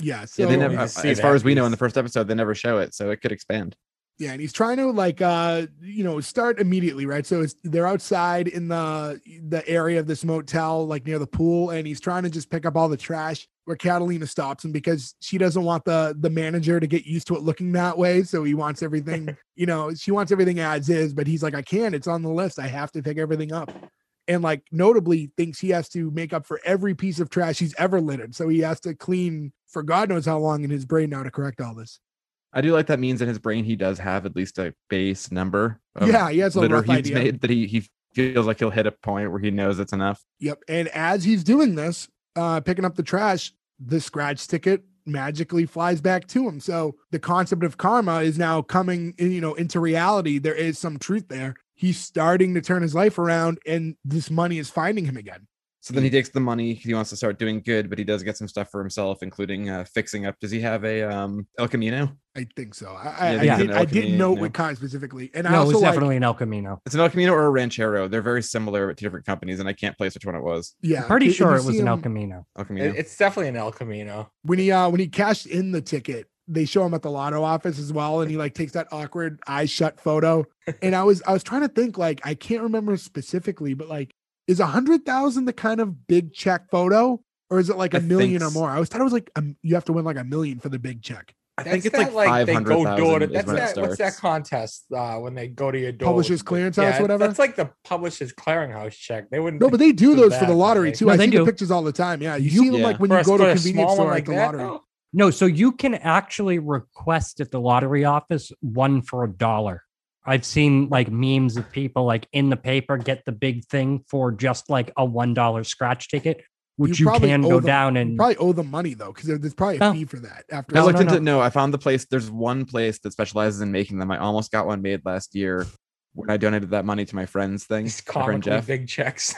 Yeah, so yeah, they never, as that, far as we know in the first episode, they never show it, so it could expand. Yeah, and he's trying to like uh you know start immediately, right? So it's they're outside in the the area of this motel, like near the pool, and he's trying to just pick up all the trash where Catalina stops him because she doesn't want the the manager to get used to it looking that way. So he wants everything, you know, she wants everything as is, but he's like, I can't, it's on the list, I have to pick everything up. And like notably thinks he has to make up for every piece of trash he's ever littered. So he has to clean for God knows how long in his brain now to correct all this. I do like that means in his brain, he does have at least a base number. Of yeah, he has a rough idea. Made that he, he feels like he'll hit a point where he knows it's enough. Yep. And as he's doing this, uh, picking up the trash, the scratch ticket magically flies back to him. So the concept of karma is now coming, you know, into reality. There is some truth there. He's starting to turn his life around and this money is finding him again. So then he takes the money. He wants to start doing good, but he does get some stuff for himself, including uh, fixing up. Does he have a um, El Camino? I think so. I, yeah, I, I, did, I didn't know no. what kind specifically. And no, I also it's definitely like, an El Camino. It's an El Camino or a Ranchero. They're very similar, but two different companies, and I can't place which one it was. Yeah, I'm pretty it, sure it was him, an El Camino. El Camino. It, it's definitely an El Camino. When he uh, when he cashed in the ticket, they show him at the lotto office as well. And he like takes that awkward eyes shut photo. And I was, I was trying to think like, I can't remember specifically, but like, is a hundred thousand the kind of big check photo or is it like a I million or more? I was thought it was like, um, you have to win like a million for the big check. I that's think it's that, like five hundred thousand. That's that, what's that contest uh, when they go to your door? Publishers Clearance House, yeah, whatever. That's like the Publishers Clearinghouse check. They wouldn't. No, but they do those for the lottery too. No, I see do. the pictures all the time. Yeah. You, you see yeah. them like when for you go to a convenience store like at the that, lottery. No? No, so you can actually request at the lottery office one for a dollar. I've seen like memes of people like in the paper get the big thing for just like a one dollar scratch ticket. which you, you can go them, down and probably owe them money though, because there's probably a no. fee for that. After no, I looked no, into no. no, I found the place. There's one place that specializes in making them. I almost got one made last year when I donated that money to my friend's thing. It's comically friend big checks.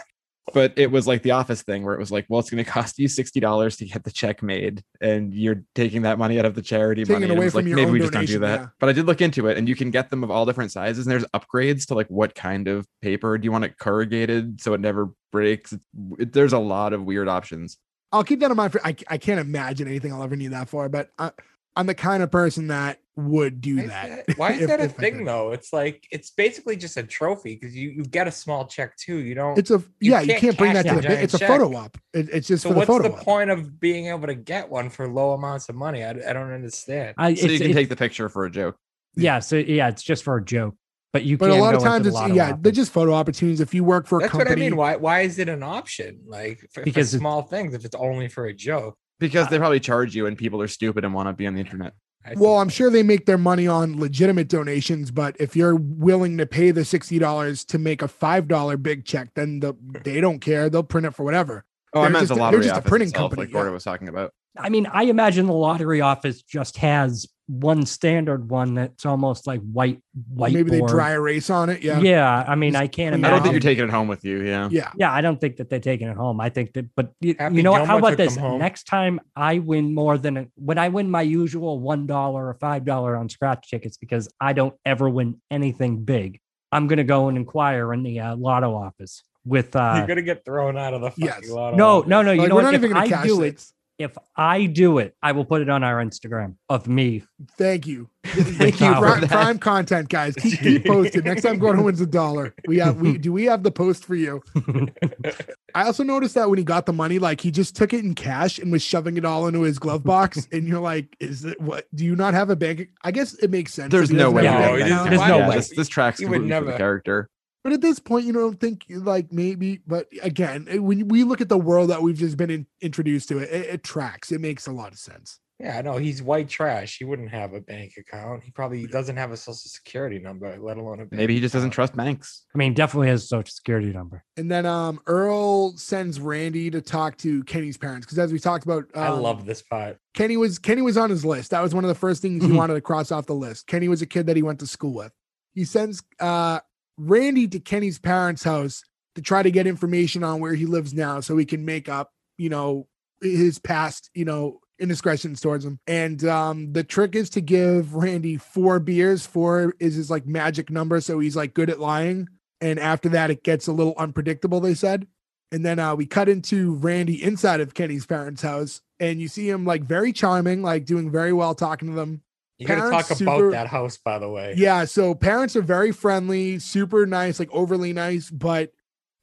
But it was like the office thing where it was like, well, it's going to cost you sixty dollars to get the check made, and you're taking that money out of the charity Taking money. Away from like, your maybe we just donation, don't do that. Yeah. But I did look into it, and you can get them of all different sizes, and there's upgrades to like what kind of paper. Do you want it corrugated so it never breaks? It, it, there's a lot of weird options. I'll keep that in mind. For, I I can't imagine anything I'll ever need that for, but I, I'm the kind of person that would do that. Why is that, why is if, that a thing though? It's like, it's basically just a trophy because you, you get a small check too. You don't, it's a, you yeah, you can't bring that to the big, it's a photo op. It, it's just so for the photo op. What's the point of being able to get one for low amounts of money? I, I don't understand. I, so you can take the picture for a joke. Yeah. So yeah, it's just for a joke, but you but a lot of times it's, yeah, they're just photo opportunities. If you work for a company. That's what I mean. Why, why is it an option? Like for, because for small things, if it's only for a joke. Because they probably charge you and people are stupid and want to be on the internet. Well, I'm sure they make their money on legitimate donations, but if you're willing to pay the sixty dollars to make a five dollar big check, then the, they don't care. They'll print it for whatever. Oh, I meant the lottery office. They're just a printing company, like Gordo was talking about. I mean, I imagine the lottery office just has one standard one that's almost like white, white. Maybe they dry erase on it. Yeah. Yeah. I mean, I can't imagine. I don't think you're taking it home with you. Yeah. Yeah. Yeah. I don't think that they're taking it home. I think that, but you, you know, how about this? Next time I win more than a, when I win my usual one dollar or five dollars on scratch tickets, because I don't ever win anything big, I'm going to go and inquire in the uh, lotto office with, uh, you're going to get thrown out of the fucking yes. lotto. No, office. no, no. You like, know what? If I do it, If I do it, I will put it on our Instagram of me. Thank you. Thank you. Prime, prime content, guys. Keep, keep posted. Next time Gordon wins a dollar. We have we do we have the post for you. I also noticed that when he got the money, like he just took it in cash and was shoving it all into his glove box. And you're like, is it what do you not have a bank? I guess it makes sense. There's no way. No, there's no way. There's no way. This, this tracks would never. The character. But at this point, you don't think like maybe, but again, when we look at the world that we've just been in, introduced to, it, it, it tracks. It makes a lot of sense. Yeah, I know. He's white trash. He wouldn't have a bank account. He probably doesn't have a social security number, let alone a bank Maybe he just account. Doesn't trust banks. I mean, definitely has a social security number. And then um, Earl sends Randy to talk to Kenny's parents. Because as we talked about. Um, I love this part. Kenny was Kenny was on his list. That was one of the first things he wanted to cross off the list. Kenny was a kid that he went to school with. He sends uh, Randy to Kenny's parents' house to try to get information on where he lives now so he can make up, you know, his past, you know, indiscretions towards him. And um, the trick is to give Randy four beers. Four is his like magic number. So he's like good at lying. And after that, it gets a little unpredictable, they said. And then uh, we cut into Randy inside of Kenny's parents' house. And you see him like very charming, like doing very well talking to them. You gotta talk super, about that house, by the way. Yeah, so parents are very friendly, super nice, like overly nice, but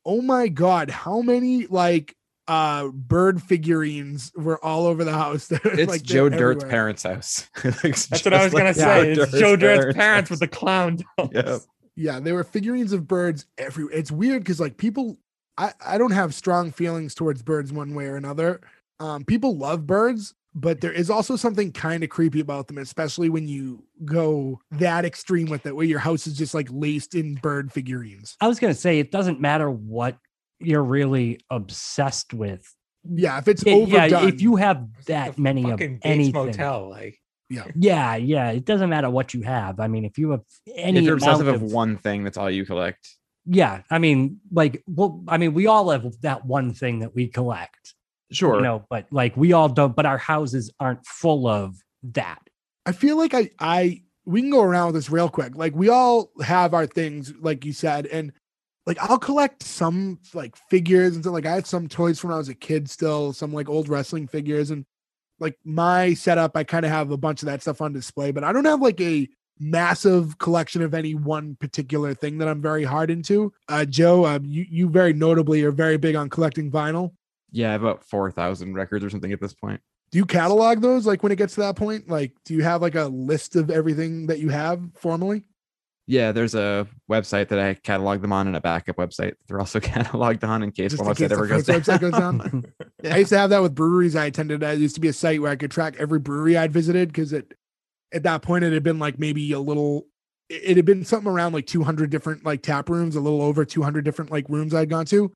oh my god, how many like uh bird figurines were all over the house? It's like, Joe Dirt's parents' house. That's what I was like, gonna say. Joe it's Dirt's Joe Dirt's parents, parents with the clown dolls. Yep. Yeah, there were figurines of birds everywhere. It's weird because like people, I I don't have strong feelings towards birds one way or another. Um, people love birds. But there is also something kind of creepy about them, especially when you go that extreme with it, where your house is just like laced in bird figurines. I was going to say, it doesn't matter what you're really obsessed with. Yeah, if it's it, overdone. Yeah, if you have that like many of anything. Motel, like. Yeah, yeah, yeah. It doesn't matter what you have. I mean, if you have any if you're obsessive of, of one thing, that's all you collect. Yeah, I mean, like, well, I mean, we all have that one thing that we collect. Sure. You know, but like we all don't, but our houses aren't full of that. I feel like I, I, we can go around with this real quick. Like we all have our things, like you said, and like, I'll collect some like figures and stuff. Like I had some toys from when I was a kid, still some like old wrestling figures and like my setup. I kind of have a bunch of that stuff on display, but I don't have like a massive collection of any one particular thing that I'm very hard into. Uh, Joe, um, you, you very notably are very big on collecting vinyl. Yeah, about four thousand records or something at this point. Do you catalog those? Like when it gets to that point, like do you have like a list of everything that you have formally? Yeah, there's a website that I catalog them on and a backup website. They're also cataloged on in case Just one in website case ever goes down. Website goes down. Yeah. I used to have that with breweries I attended. It used to be a site where I could track every brewery I'd visited because it at that point it had been like maybe a little, it had been something around like two hundred different like tap rooms, a little over two hundred different like rooms I'd gone to.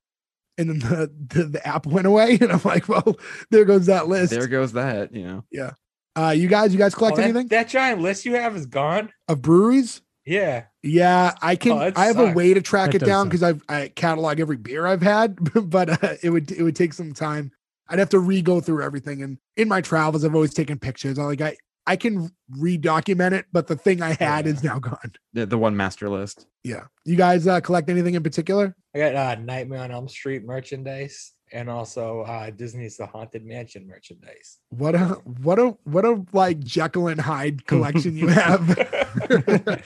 And then the, the, the app went away. And I'm like, well, there goes that list. There goes that, you know. Yeah. Uh, you guys, you guys collect oh, that, anything? That giant list you have is gone? Of breweries? Yeah. Yeah. I can, oh, I have sucks. a way to track that it down because I've, I catalog every beer I've had, but uh, it would, it would take some time. I'd have to re-go through everything. And in my travels, I've always taken pictures. I like, I, I can re-document it, but the thing I had yeah. is now gone. The, the one master list. Yeah. You guys uh, collect anything in particular? I got uh, Nightmare on Elm Street merchandise and also uh, Disney's The Haunted Mansion merchandise. What a what a what a like Jekyll and Hyde collection you have.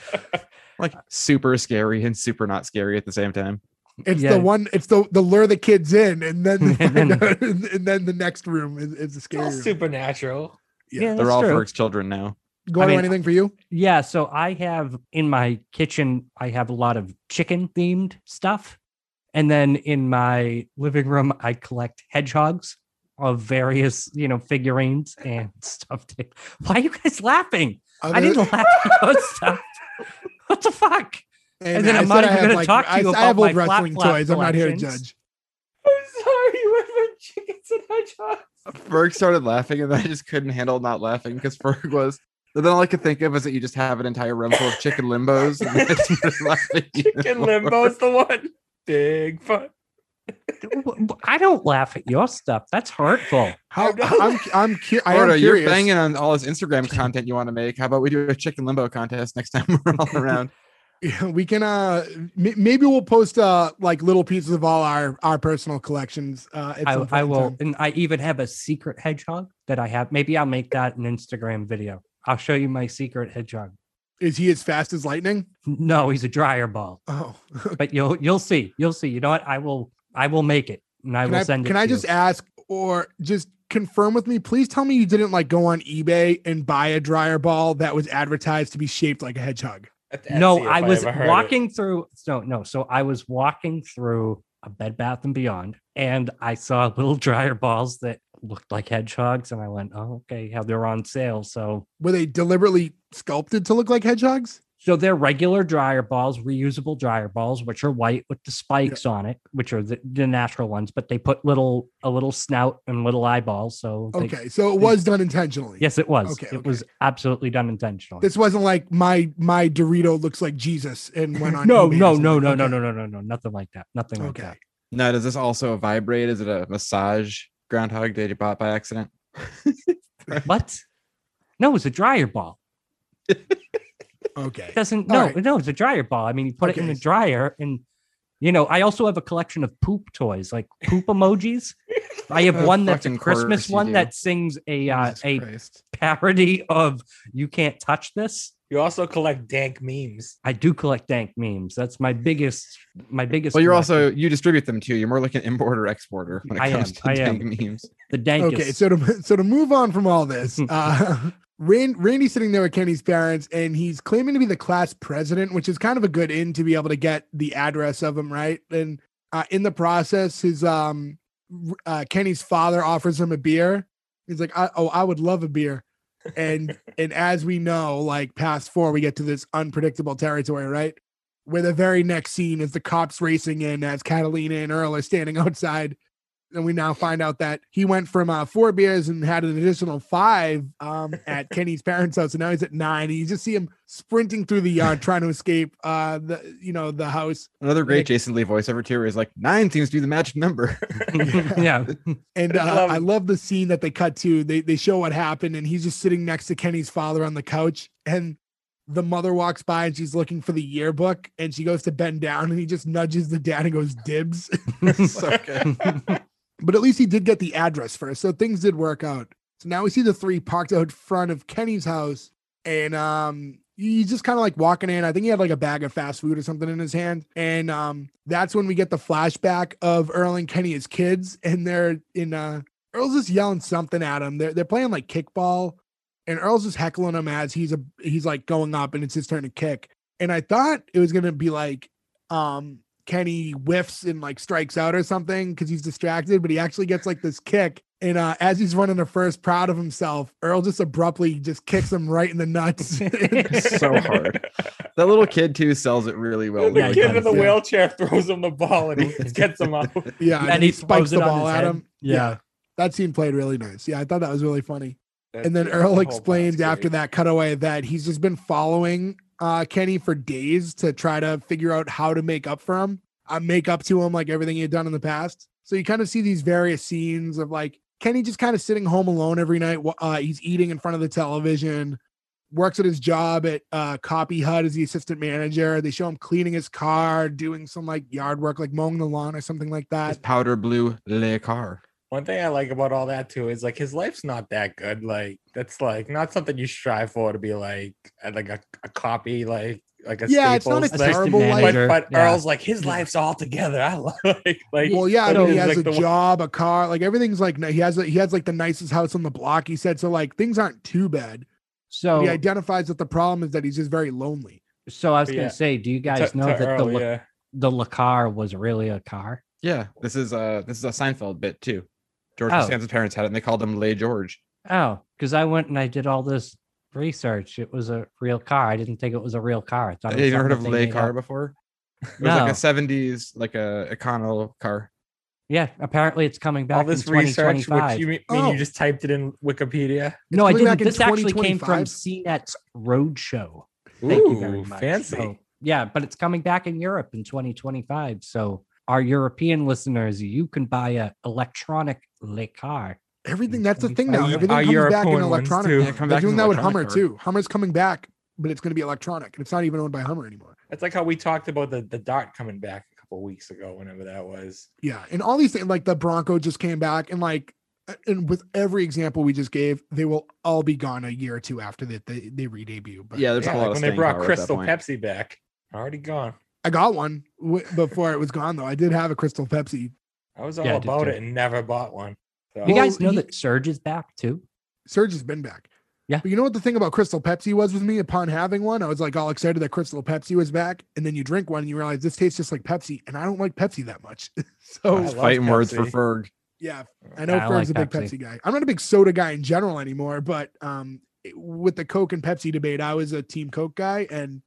Like super scary and super not scary at the same time. It's yeah. the one. It's the the lure the kids in, and then and then the next room is, is the scary. It's all supernatural. Yeah, yeah, they're all true. Ferg's children now. Going I mean, anything for you? Yeah, so I have in my kitchen, I have a lot of chicken themed stuff. And then in my living room, I collect hedgehogs of various, you know, figurines and stuff. Why are you guys laughing? Other- I didn't laugh at those stuff. What the fuck? Hey, and man, then I'm not even going like, to talk I, to you I, about I have old my wrestling toys. Collections. I'm not here to judge. I'm sorry, you went from chickens and hedgehogs. Ferg started laughing and I just couldn't handle not laughing because Ferg was... Then all I could think of is that you just have an entire room full of chicken limbos. And chicken limbo's the one. Big fun. I don't laugh at your stuff. That's hurtful. How, I'm, I'm, cu- I Gordo, am curious. You're banging on all this Instagram content you want to make. How about we do a chicken limbo contest next time we're all around? Yeah, we can. Uh, m- maybe we'll post uh, like little pieces of all our, our personal collections. Uh, at some I, I will, time. And I even have a secret hedgehog that I have. Maybe I'll make that an Instagram video. I'll show you my secret hedgehog. Is he as fast as lightning? No, he's a dryer ball. Oh, but you'll you'll see, you'll see. You know what? I will I will make it, and I can will I, send it. Can to I just you. ask, or just confirm with me? Please tell me you didn't like go on eBay and buy a dryer ball that was advertised to be shaped like a hedgehog. No, I, I was walking it. through. No, no. So I was walking through a Bed Bath and Beyond, and I saw little dryer balls that looked like hedgehogs, and I went, oh, okay, how they're on sale. So were they deliberately sculpted to look like hedgehogs? So they're regular dryer balls, reusable dryer balls, which are white with the spikes yeah. on it, which are the, the natural ones, but they put little a little snout and little eyeballs. So they, okay, so it was they, done intentionally. Yes, it was. Okay, it okay. was absolutely done intentionally. This wasn't like my my Dorito looks like Jesus and went on. no, no, no, no, okay. no, no, no, no, no, nothing like that. Nothing like okay. that. Now, does this also vibrate? Is it a massage Groundhog Day you bought by accident? What? No, it's a dryer ball. Okay. It doesn't no, right. no, it's a dryer ball. I mean, you put okay. it in the dryer, and you know, I also have a collection of poop toys, like poop emojis. I have oh, one that's a Christmas one that sings a uh, a Christ. parody of "You Can't Touch This." You also collect dank memes. I do collect dank memes. That's my biggest, my biggest. Well, you're collection. also, you distribute them too. You're more like an importer exporter when it I comes am, to I dank am. memes. The dankest. Okay, so to so to move on from all this, uh, Rand, Randy's sitting there with Kenny's parents, and he's claiming to be the class president, which is kind of a good in to be able to get the address of him, right? And uh, in the process, his um, uh, Kenny's father offers him a beer. He's like, I, "Oh, I would love a beer." And and as we know, like past four, we get to this unpredictable territory, right? Where the very next scene is the cops racing in as Catalina and Earl are standing outside. And we now find out that he went from uh, four beers and had an additional five um, at Kenny's parents' house. And now he's at nine. And you just see him sprinting through the yard trying to escape uh, the you know the house. Another great like, Jason Lee voiceover too is like, nine seems to be the magic number. yeah. yeah. And uh, I, love I love the scene that they cut to. They, they show what happened, and he's just sitting next to Kenny's father on the couch. And the mother walks by and she's looking for the yearbook, and she goes to bend down, and he just nudges the dad and goes, dibs. So good. But at least he did get the address first, so things did work out. So now we see the three parked out front of Kenny's house, and um, he's just kind of like walking in. I think he had like a bag of fast food or something in his hand, and um, that's when we get the flashback of Earl and Kenny as kids, and they're in. Uh, Earl's just yelling something at him. They're they're playing like kickball, and Earl's just heckling him as he's a he's like going up, and it's his turn to kick. And I thought it was gonna be like um, Kenny whiffs and like strikes out or something because he's distracted, but he actually gets like this kick. And uh, as he's running the first, proud of himself, Earl just abruptly just kicks him right in the nuts. It's so hard. That little kid, too, sells it really well. The kid in the wheelchair throws him the ball and he gets him up. Yeah, and, and he, he spikes the ball at him. Yeah. yeah. That scene played really nice. Yeah, I thought that was really funny. That's and then Earl explains after that cutaway that he's just been following uh, Kenny for days to try to figure out how to make up for him. Uh, make up to him like everything he had done in the past. So you kind of see these various scenes of like, Kenny just kind of sitting home alone every night. Uh, he's eating in front of the television, works at his job at uh, Copy Hut as the assistant manager. They show him cleaning his car, doing some like yard work, like mowing the lawn or something like that. His powder blue Le Car. One thing I like about all that, too, is like his life's not that good. Like that's like not something you strive for to be like like a, a copy, like like a yeah, Staples. It's not a terrible life. But, but yeah. Earl's like his life's all together. I love like like well, yeah, no, he has like a job, a car, like everything's like he has he has like the nicest house on the block. He said so. Like things aren't too bad. So he identifies that the problem is that he's just very lonely. So I was gonna yeah. say, do you guys to, know to that Earl, the yeah. the Le Car was really a car? Yeah, this is a this is a Seinfeld bit too. George oh. Costanza's parents had it, and they called him Le George. Oh, because I went and I did all this research. It was a real car. I didn't think it was a real car. I thought. Have you ever heard of Le Car before? It was no. like a seventies, like a Econo car. Yeah, apparently it's coming back. All this in research, which you mean, mean oh. you just typed it in Wikipedia? It's no, I didn't. This actually came from C NET's Roadshow. Thank Ooh, you very much. Fancy. So, yeah, but it's coming back in Europe in twenty twenty-five. So. Our European listeners, you can buy a electronic Le Car. Everything, that's the thing now. Everything Our comes European back in electronic. Yeah, come They're back doing in that with Hummer, car. Too. Hummer's coming back, but it's going to be electronic. And it's not even owned by Hummer anymore. It's like how we talked about the, the Dart coming back a couple of weeks ago, whenever that was. Yeah, and all these things, like the Bronco just came back. And like, and with every example we just gave, they will all be gone a year or two after that they, they re-debut. But yeah, there's yeah, a lot like of when they brought Crystal Pepsi back, already gone. I got one w- before it was gone, though. I did have a Crystal Pepsi. I was all yeah, about it and never bought one. So. You guys know that Surge is back, too? Surge has been back. Yeah. But you know what the thing about Crystal Pepsi was with me upon having one? I was like all excited that Crystal Pepsi was back. And then you drink one and you realize this tastes just like Pepsi. And I don't like Pepsi that much. So I fighting Pepsi. Words for Ferg. Yeah. I know I Ferg's like a big Pepsi. Pepsi guy. I'm not a big soda guy in general anymore. But um, with the Coke and Pepsi debate, I was a Team Coke guy. And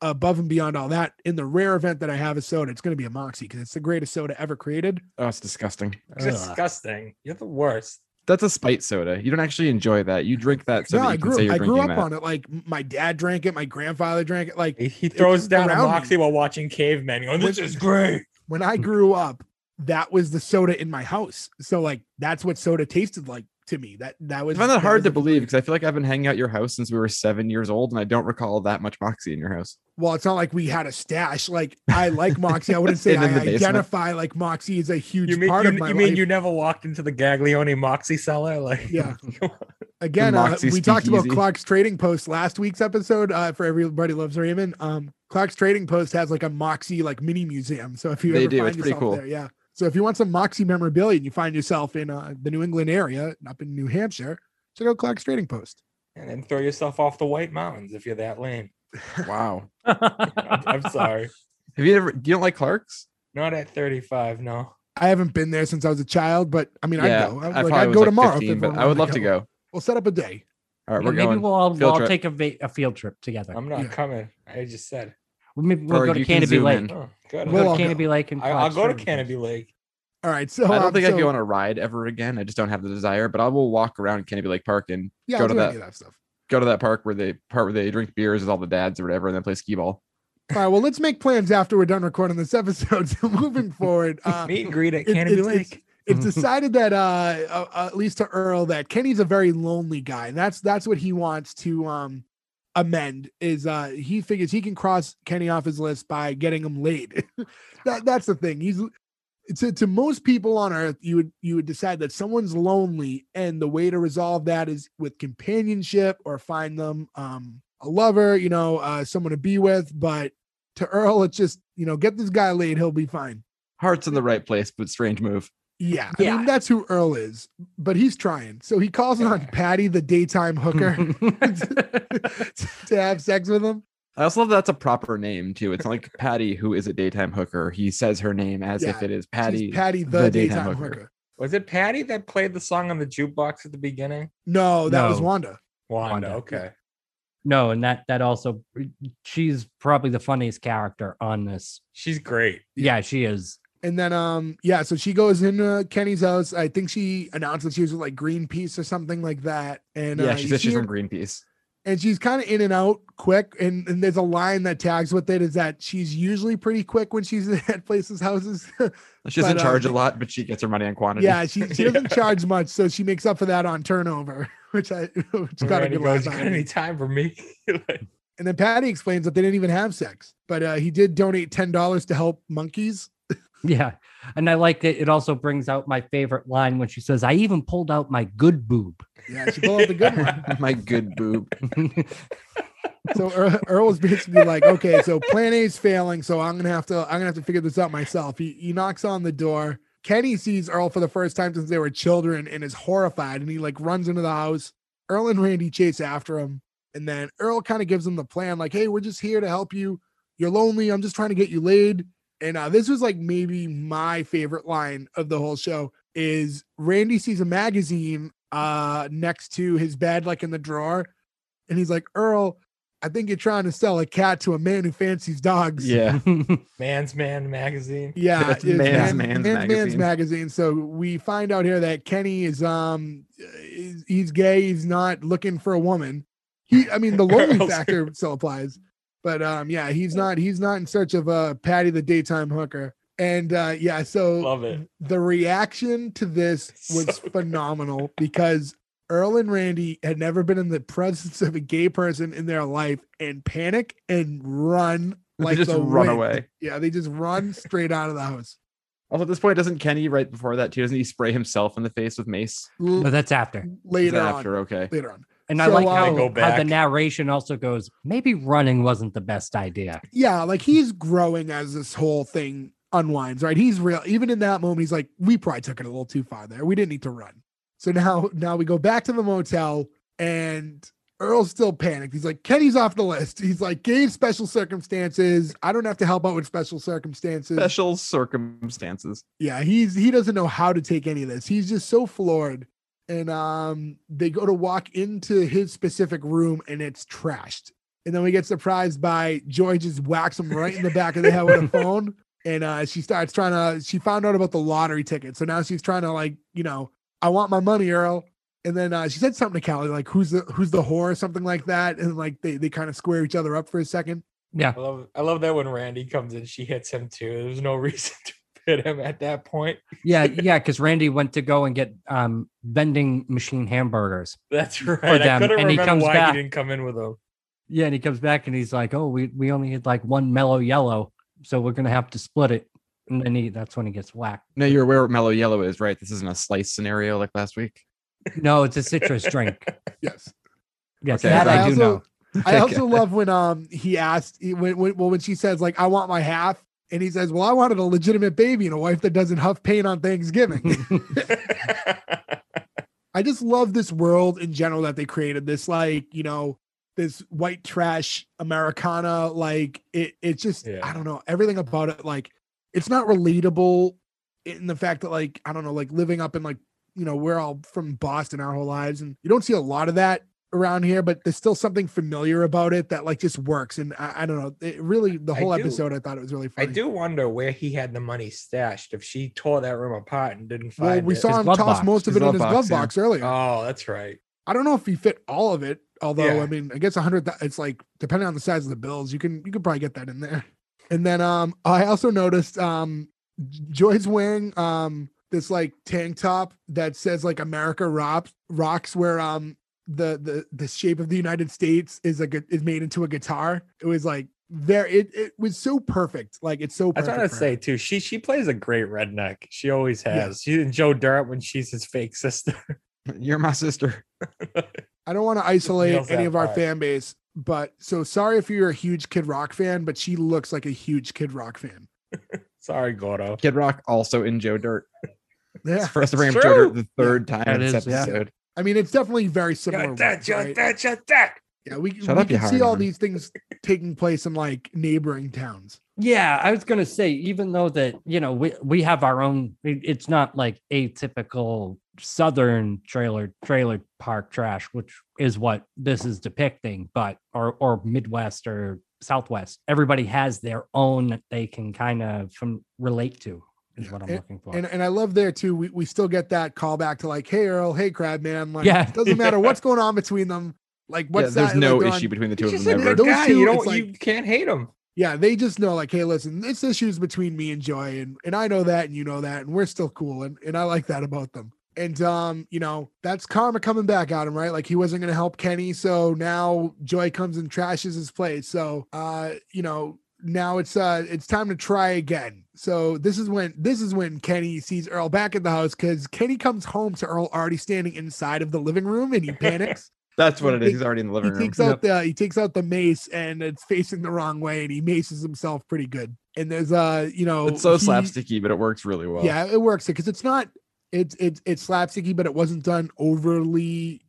above and beyond all that, in the rare event that I have a soda, it's going to be a Moxie because it's the greatest soda ever created. Oh, it's disgusting. It's disgusting. You're the worst. That's a spite soda. You don't actually enjoy that. You drink that. So no, that you I grew, can say you're I grew up that. on it. Like my dad drank it. My grandfather drank it. Like he throws down a Moxie me. while watching Cavemen. Going, this is great. When I grew up, that was the soda in my house. So like, that's what soda tasted like. To me, that that was I find that, that hard to believe because I feel like I've been hanging out your house since we were seven years old, and I don't recall that much Moxie in your house. Well, it's not like we had a stash. Like I like Moxie. I wouldn't say I identify like Moxie is a huge you mean, part you, of my. You mean life. You never walked into the Gaglione Moxie cellar? Like yeah. Again, uh, we talked easy. about Clark's Trading Post last week's episode uh, for Everybody Loves Raymond. Um, Clark's Trading Post has like a Moxie like mini museum. So if you they ever do. Find it's yourself cool. there, yeah. So if you want some Moxie memorabilia and you find yourself in uh, the New England area, up in New Hampshire, check out Clark's Trading Post. And then throw yourself off the White Mountains if you're that lame. Wow. I'm, I'm sorry. Have you ever, you don't like Clark's? Not at thirty-five, no. I haven't been there since I was a child, but I mean, yeah, I'd go. I, I like, I'd go like tomorrow. fifteen, but I would love to go. to go. We'll set up a day. All right, yeah, we're maybe going. Maybe we'll all, we'll all take a, va- a field trip together. I'm not yeah. coming. I just said Maybe we'll or go to Canobie Lake. Oh, we'll we'll go to Canobie Lake and I, I'll go to Canobie Lake. All right. So I don't um, think so, I'd go on a ride ever again. I just don't have the desire, but I will walk around Canobie Lake Park and yeah, go I'll to that, that stuff. Go to that park where they part where they drink beers with all the dads or whatever and then play skee ball. All right. Well, let's make plans after we're done recording this episode. So moving forward. Uh, Meet and greet at Canobie Lake. It's, it's decided that uh, uh, at least to Earl that Kenny's a very lonely guy. And that's that's what he wants to um amend is uh he figures he can cross Kenny off his list by getting him laid. that that's the thing. He's to, to most people on earth, you would you would decide that someone's lonely and the way to resolve that is with companionship or find them um a lover, you know, uh someone to be with. But to Earl, it's just, you know, get this guy laid, he'll be fine. Heart's in the right place, but strange move. Yeah, yeah, I mean, that's who Earl is, but he's trying. So he calls yeah. on Patty, the daytime hooker, to, to have sex with him. I also love that that's a proper name too. It's not like Patty, who is a daytime hooker. He says her name as yeah, if it is Patty, Patty the, the daytime, daytime hooker. hooker. Was it Patty that played the song on the jukebox at the beginning? No, that no. was Wanda. Wanda. Wanda. Okay. No, and that that also, she's probably the funniest character on this. She's great. Yeah, yeah, she is. And then, um, yeah, so she goes into Kenny's house. I think she announced that she was with like Greenpeace or something like that. And yeah, uh, she says she's from Greenpeace. And she's kind of in and out quick. And, and there's a line that tags with it is that she's usually pretty quick when she's at places' houses. She doesn't but, charge um, a lot, but she gets her money on quantity. Yeah, she, she doesn't yeah. charge much. So she makes up for that on turnover, which I which got a good laugh. Got any time for me? Like, and then Patty explains that they didn't even have sex, but uh, he did donate ten dollars to help monkeys. Yeah. And I like that. It also brings out my favorite line when she says, I even pulled out my good boob. Yeah, she pulled out the good one. My good boob. So Earl, Earl was basically like, okay, so plan A is failing. So I'm going to have to, I'm going to have to figure this out myself. He, he knocks on the door. Kenny sees Earl for the first time since they were children and is horrified. And he like runs into the house. Earl and Randy chase after him. And then Earl kind of gives him the plan. Like, hey, we're just here to help you. You're lonely. I'm just trying to get you laid. And uh, this was like maybe my favorite line of the whole show is Randy sees a magazine uh, next to his bed, like in the drawer. And he's like, Earl, I think you're trying to sell a cat to a man who fancies dogs. Yeah. Man's Man magazine. Yeah. Man's man, Man's, man's magazine. Man's magazine. So we find out here that Kenny is, um, he's gay. He's not looking for a woman. He, I mean, the lonely factor still applies. But um, yeah, he's not he's not in search of uh, Patty the daytime hooker. And uh, yeah, so Love it. The reaction to this was so phenomenal good. Because Earl and Randy had never been in the presence of a gay person in their life and panic and run like they just the run wind. away. Yeah, they just run straight out of the house. Also, at this point, doesn't Kenny right before that too? Doesn't he spray himself in the face with mace? L- no, that's after. Later that on. After, okay. Later on. And so, I like how, go how the narration also goes, maybe running wasn't the best idea. Yeah, like he's growing as this whole thing unwinds, right? He's real. Even in that moment, he's like, we probably took it a little too far there. We didn't need to run. So now, now we go back to the motel and Earl's still panicked. He's like, Kenny's off the list. He's like, gave special circumstances. I don't have to help out with special circumstances. Special circumstances. Yeah, he's he doesn't know how to take any of this. He's just so floored. And um, they go to walk into his specific room and it's trashed. And then we get surprised by Joy just whacks him right in the back of the head with a phone. And uh, she starts trying to, she found out about the lottery ticket. So now she's trying to like, you know, I want my money, Earl. And then uh, she said something to Callie, like, who's the, who's the whore or something like that. And like, they, they kind of square each other up for a second. Yeah. I love, I love that when Randy comes in, she hits him too. There's no reason to at him at that point. Yeah, yeah, because Randy went to go and get um vending machine hamburgers. That's right. For them. I couldn't and remember he comes why back. He didn't come in with them. Yeah, and he comes back and he's like, oh, we, we only had like one mellow yellow, so we're gonna have to split it. And then he that's when he gets whacked. No, you're aware what mellow yellow is, right? This isn't a slice scenario like last week. No, it's a citrus drink. Yes. Yes, okay. that I, I also, do know. I also love when um he asked when, when well when she says, like, I want my half. And he says, well, I wanted a legitimate baby and a wife that doesn't huff paint on Thanksgiving. I just love this world in general that they created this, like, you know, this white trash Americana. Like it, it's just, yeah. I don't know, everything about it. Like it's not relatable in the fact that like, I don't know, like living up in like, you know, we're all from Boston our whole lives and you don't see a lot of that around here, but there's still something familiar about it that like just works. And I, I don't know, it really, the whole I episode, I thought it was really funny. I do wonder where he had the money stashed if she tore that room apart and didn't find well, we it. We saw him toss box. most of his it in his glove box, box yeah. earlier. Oh, that's right. I don't know if he fit all of it. Although, yeah. I mean, I guess a hundred, it's like, depending on the size of the bills, you can, you could probably get that in there. And then um, I also noticed um, Joy's wearing um, this like tank top that says like America Rocks, rocks where um, the the the shape of the United States is a is made into a guitar. It was like there it it was so perfect. Like it's so perfect. That's what I was trying to say too. She she plays a great redneck. She always has. Yeah. She's in Joe Dirt when she's his fake sister. You're my sister. I don't want to isolate any of our part. fan base, but so sorry if you're a huge Kid Rock fan, but she looks like a huge Kid Rock fan. Sorry, Gordo. Kid Rock also in Joe Dirt. Yeah. For us to bring up Joe Dirt the third yeah. time in this episode. Yeah. I mean, it's definitely very similar. Yo, that, work, yo, right? that, yo, that. Yeah, we, we can see all these things taking place in like neighboring towns. Yeah, I was going to say, even though that, you know, we, we have our own, it, it's not like a typical Southern trailer trailer park trash, which is what this is depicting, but or or Midwest or Southwest, everybody has their own that they can kind of from relate to. Is what I'm and, looking for. And, and I love there too. We, we still get that callback to like, hey Earl, hey Crabman. Like, yeah. It doesn't matter what's going on between them. Like, what's yeah, there's that? no like, issue on, between the two of them. Those guy, two, you don't, like, you can't hate them. Yeah, they just know, like, hey, listen, this issue is between me and Joy, and and I know that, and you know that, and we're still cool, and and I like that about them. And um, you know, that's karma coming back at him, right? Like he wasn't gonna help Kenny, so now Joy comes and trashes his place. So uh, you know. Now it's uh it's time to try again. So this is when this is when Kenny sees Earl back at the house, because Kenny comes home to Earl already standing inside of the living room and he panics. That's what it is. He's already in the living room. He takes out the he takes out the mace and it's facing the wrong way and he maces himself pretty good. And there's uh you know it's so slapsticky, but it works really well. Yeah, it works because it's not it's it's it's slapsticky, but it wasn't done overly.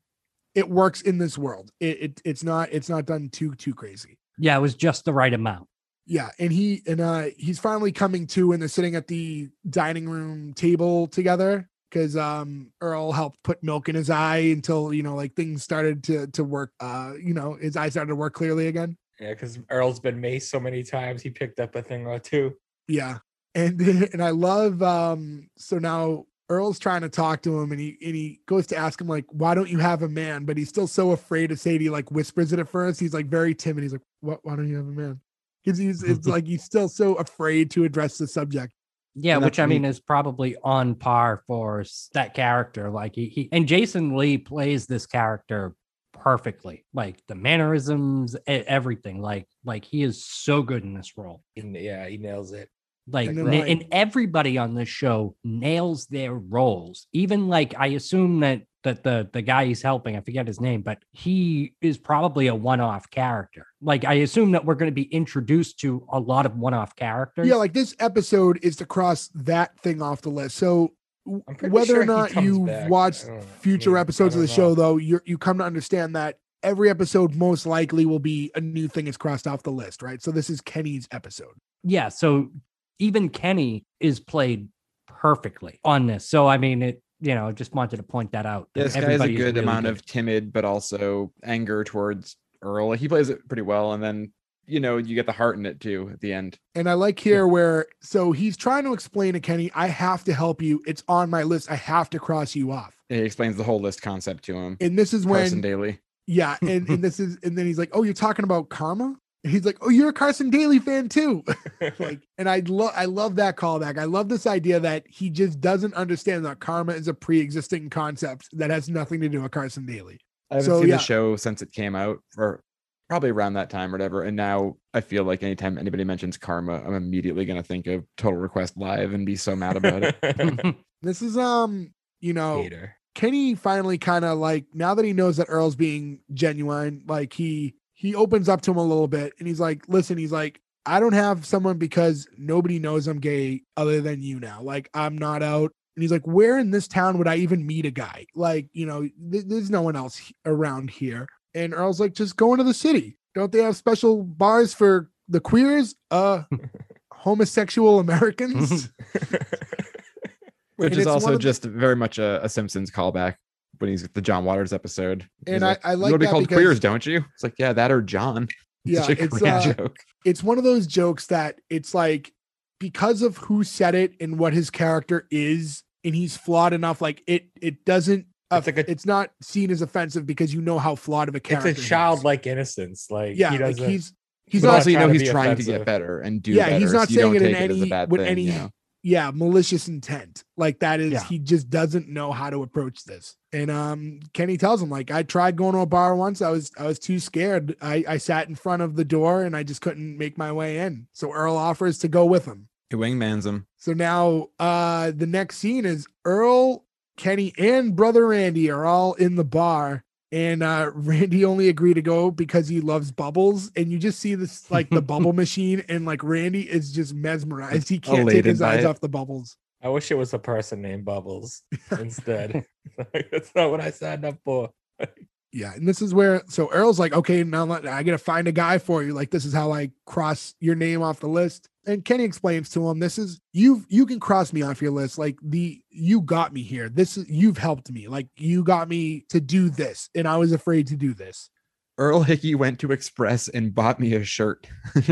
It works in this world. It, it it's not it's not done too too crazy. Yeah, it was just the right amount. Yeah, and he and uh, he's finally coming to, and they're sitting at the dining room table together because um, Earl helped put milk in his eye until, you know, like things started to to work. Uh, you know, his eye started to work clearly again. Yeah, because Earl's been maced so many times, he picked up a thing or two. Yeah, and and I love um, so now Earl's trying to talk to him, and he and he goes to ask him like, why don't you have a man? But he's still so afraid to say it. He like whispers it at first. He's like very timid. He's like, what? Why don't you have a man? Because he's it's like he's still so afraid to address the subject. Yeah, which I mean is probably on par for that character. Like he, he and Jason Lee plays this character perfectly. Like the mannerisms, everything. Like like he is so good in this role. And yeah, he nails it. Like and, like and everybody on this show nails their roles. Even like I assume that that the the guy he's helping, I forget his name, but he is probably a one-off character. Like I assume that we're going to be introduced to a lot of one-off characters. Yeah, like this episode is to cross that thing off the list. So whether sure or not you watched future yeah, episodes of the know. show, though, you you come to understand that every episode most likely will be a new thing is crossed off the list, right? So this is Kenny's episode. Yeah, so even Kenny is played perfectly on this. So I mean it. You know, just wanted to point that out. That this guy has a good really amount good. of timid, but also anger towards Earl. He plays it pretty well. And then, you know, you get the heart in it too at the end. And I like here yeah. where, so he's trying to explain to Kenny, I have to help you. It's on my list. I have to cross you off. And he explains the whole list concept to him. And this is when Carson Daly. Yeah. And, and this is, and then he's like, oh, you're talking about karma? And he's like, oh, you're a Carson Daly fan too. Like, and I love, I love that callback. I love this idea that he just doesn't understand that karma is a pre-existing concept that has nothing to do with Carson Daly. I haven't so, seen yeah. the show since it came out, or probably around that time or whatever. And now I feel like anytime anybody mentions karma, I'm immediately going to think of Total Request Live and be so mad about it. This is, um, you know, Hater. Kenny finally kind of like, now that he knows that Earl's being genuine, like he, He opens up to him a little bit and he's like, listen, he's like, I don't have someone because nobody knows I'm gay other than you now. Like, I'm not out. And he's like, where in this town would I even meet a guy? Like, you know, th- there's no one else he- around here. And Earl's like, just go into the city. Don't they have special bars for the queers? Uh, homosexual Americans? Which and is also just the- very much a, a Simpsons callback. When he's the John Waters episode, and I, like, I like you know that called because, queers, don't you? It's like, yeah, that or John. Yeah, it's, it's, uh, joke. It's one of those jokes that it's like because of who said it and what his character is, and he's flawed enough. Like it, it doesn't. It's, uh, like a, it's not seen as offensive because you know how flawed of a character. It's a childlike is. innocence. Like yeah, he doesn't, like he's he's not also you know he's trying offensive. to get better and do. Yeah, better, he's not so saying it in any it with thing, any. You know? Yeah, malicious intent. Like that is, yeah. he just doesn't know how to approach this. And um, Kenny tells him, like, I tried going to a bar once. I was I was too scared. I, I sat in front of the door and I just couldn't make my way in. So Earl offers to go with him. He wingmans him. So now uh, the next scene is Earl, Kenny, and brother Randy are all in the bar. And uh, Randy only agreed to go because he loves bubbles. And you just see this, like the bubble machine. And like Randy is just mesmerized. He can't Elated take his eyes it. off the bubbles. I wish it was a person named Bubbles instead. Like, that's not what I signed up for. Yeah. And this is where, so Earl's like, okay, now I got to find a guy for you. Like, this is how I cross your name off the list. And Kenny explains to him, this is, you've, you can cross me off your list. Like the, you got me here. This is, you've helped me. Like you got me to do this. And I was afraid to do this. Earl Hickey went to Express and bought me a shirt.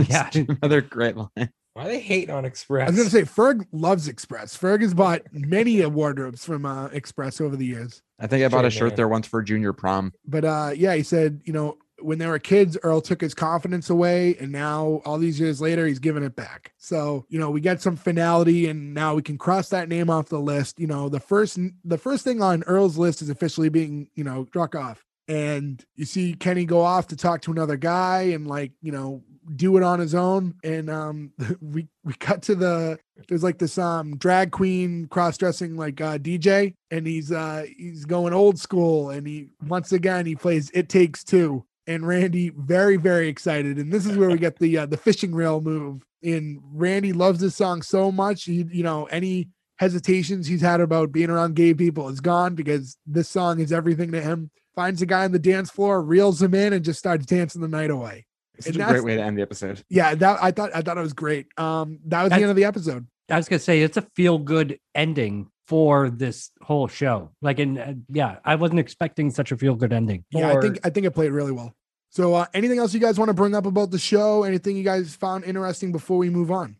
Yeah. Another great line. Why are they hating on Express? I was going to say, Ferg loves Express. Ferg has bought many wardrobes from uh, Express over the years. I think I bought a shirt there once for junior prom. But uh, yeah, he said, you know, when they were kids, Earl took his confidence away. And now all these years later, he's giving it back. So, you know, we get some finality and now we can cross that name off the list. You know, the first the first thing on Earl's list is officially being, you know, struck off. And you see Kenny go off to talk to another guy and like, you know, do it on his own. And um we we cut to the there's like this um drag queen cross-dressing like uh D J, and he's uh he's going old school, and he once again he plays It Takes Two. And Randy very very excited, and this is where we get the uh, the fishing reel move. And Randy loves this song so much, he, you know, any hesitations he's had about being around gay people is gone because this song is everything to him. Finds a guy on the dance floor, reels him in, and just starts dancing the night away. It's a great way to end the episode. Yeah, that I thought I thought it was great. Um, that was That's, the end of the episode. I was gonna say it's a feel good ending for this whole show. Like, in uh, yeah, I wasn't expecting such a feel good ending. Yeah, or... I think I think it played really well. So, uh, anything else you guys want to bring up about the show? Anything you guys found interesting before we move on?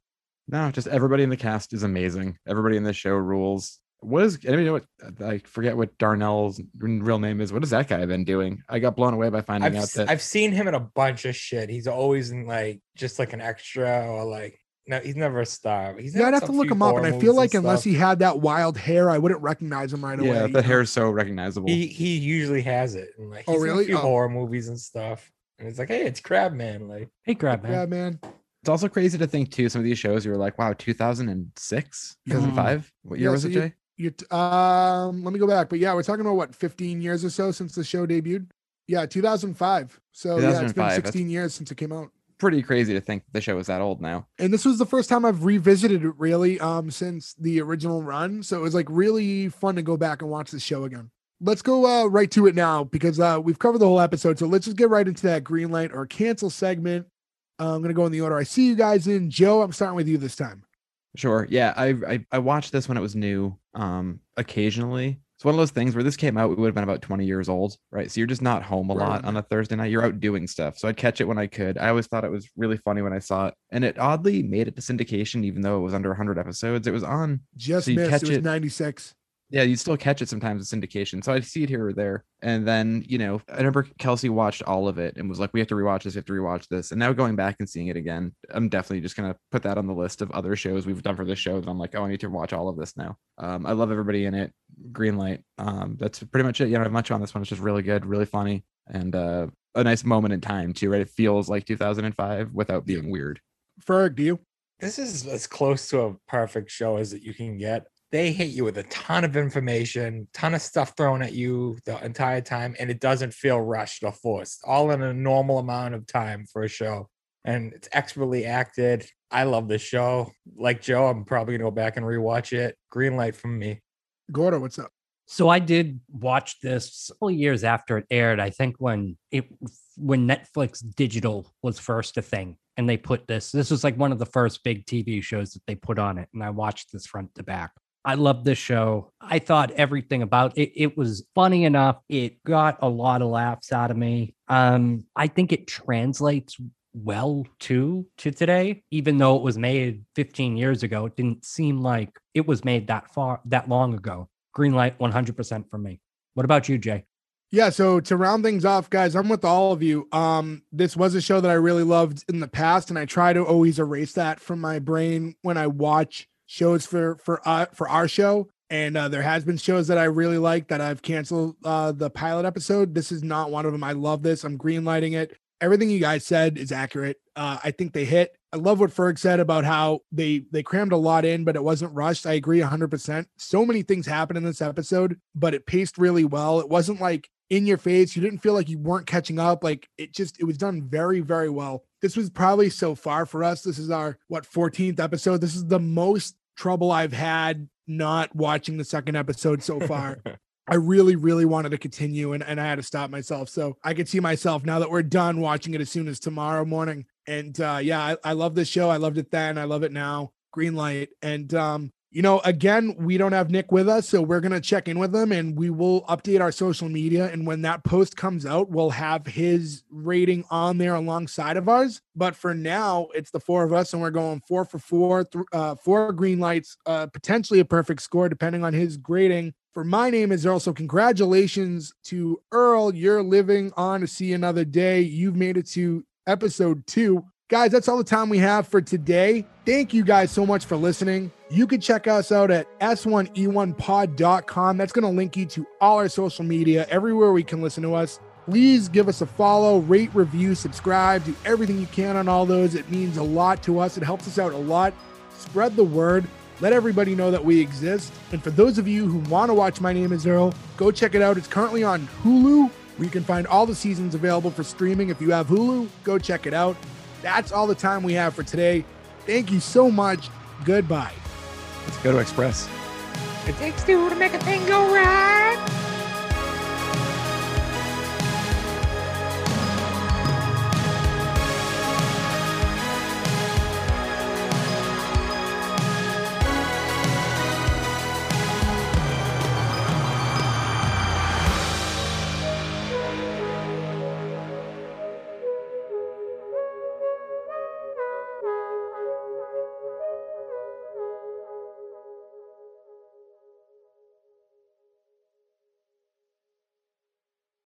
No, just everybody in the cast is amazing. Everybody in this show rules. What is anybody know what I forget what Darnell's real name is? What has that guy been doing? I got blown away by finding I've, out that I've seen him in a bunch of shit. He's always in like just like an extra or like no, he's never a star. He's yeah, I'd have to look him up, and I feel like unless stuff. he had that wild hair, I wouldn't recognize him right yeah, away. Yeah, the hair is so recognizable. He he usually has it. And like, he's oh really? In a few oh. horror movies and stuff, and it's like, hey, it's Crabman. Like, hey, Crabman. Crabman. It's also crazy to think too. Some of these shows, you were like, wow, two thousand six, two thousand five. What year yeah, was so it, you, Jay? You t- um let me go back, but yeah, we're talking about what, fifteen years or so since the show debuted. Yeah, two thousand five. So two thousand five, yeah, it's been sixteen that's years since it came out. Pretty crazy to think the show is that old now. And this was the first time I've revisited it really um since the original run, so it was like really fun to go back and watch the show again. Let's go uh, right to it now, because uh we've covered the whole episode, so let's just get right into that green light or cancel segment. Uh, I'm going to go in the order I see you guys in. Joe, I'm starting with you this time. Sure. Yeah, I, I I watched this when it was new um, occasionally. It's one of those things where this came out, we would have been about twenty years old, right? So you're just not home a right. lot on a Thursday night. You're out doing stuff. So I'd catch it when I could. I always thought it was really funny when I saw it. And it oddly made it to syndication, even though it was under one hundred episodes. It was on. Just so missed. Catch it was it. ninety-six. Yeah, you still catch it sometimes in syndication. So I'd see it here or there. And then, you know, I remember Kelsey watched all of it and was like, we have to rewatch this, we have to rewatch this. And now going back and seeing it again, I'm definitely just going to put that on the list of other shows we've done for this show that I'm like, oh, I need to watch all of this now. Um, I love everybody in it. Green light. Um, that's pretty much it. You don't have much on this one. It's just really good, really funny, and uh, a nice moment in time too, right? It feels like two thousand five without being weird. Ferg, do you? This is as close to a perfect show as that you can get. They hit you with a ton of information, ton of stuff thrown at you the entire time, and it doesn't feel rushed or forced, all in a normal amount of time for a show. And it's expertly acted. I love this show. Like Joe, I'm probably going to go back and rewatch it. Green light from me. Gordo, what's up? So I did watch this several years after it aired. I think when it when Netflix Digital was first a thing, and they put this, this was like one of the first big T V shows that they put on it. And I watched this front to back. I loved this show. I thought everything about it. It was funny enough. It got a lot of laughs out of me. Um, I think it translates well to, to today, even though it was made fifteen years ago. It didn't seem like it was made that far, that long ago. Green light, one hundred percent for me. What about you, Jay? Yeah, so to round things off, guys, I'm with all of you. Um, this was a show that I really loved in the past, and I try to always erase that from my brain when I watch shows for for uh, for our show. And uh, there has been shows that I really like that I've canceled uh, the pilot episode. This is not one of them. I love this. I'm greenlighting it. Everything you guys said is accurate. Uh, I think they hit. I love what Ferg said about how they they crammed a lot in, but it wasn't rushed. I agree one hundred percent. So many things happened in this episode, but it paced really well. It wasn't like in your face. You didn't feel like you weren't catching up. Like it just, it was done very, very well. This was probably so far for us. This is our, what, fourteenth episode. This is the most trouble I've had not watching the second episode so far. I really, really wanted to continue, and, and I had to stop myself. So I could see myself now that we're done watching it as soon as tomorrow morning. And uh, yeah, I, I love this show. I loved it then. I love it now. Green light. And, um, you know, again, we don't have Nick with us, so we're going to check in with him, and we will update our social media. And when that post comes out, we'll have his rating on there alongside of ours. But for now, it's the four of us, and we're going four for four, th- uh, four green lights, uh, potentially a perfect score, depending on his grading. For My Name is Earl. So congratulations to Earl. You're living on to see another day. You've made it to episode two. Guys, that's all the time we have for today. Thank you guys so much for listening. You can check us out at S one E one pod dot com. That's going to link you to all our social media, everywhere we can listen to us. Please give us a follow, rate, review, subscribe, do everything you can on all those. It means a lot to us. It helps us out a lot. Spread the word. Let everybody know that we exist. And for those of you who want to watch My Name is Earl, go check it out. It's currently on Hulu, where you can find all the seasons available for streaming. If you have Hulu, go check it out. That's all the time we have for today. Thank you so much. Goodbye. Let's go to Express. It takes two to make a thing go right.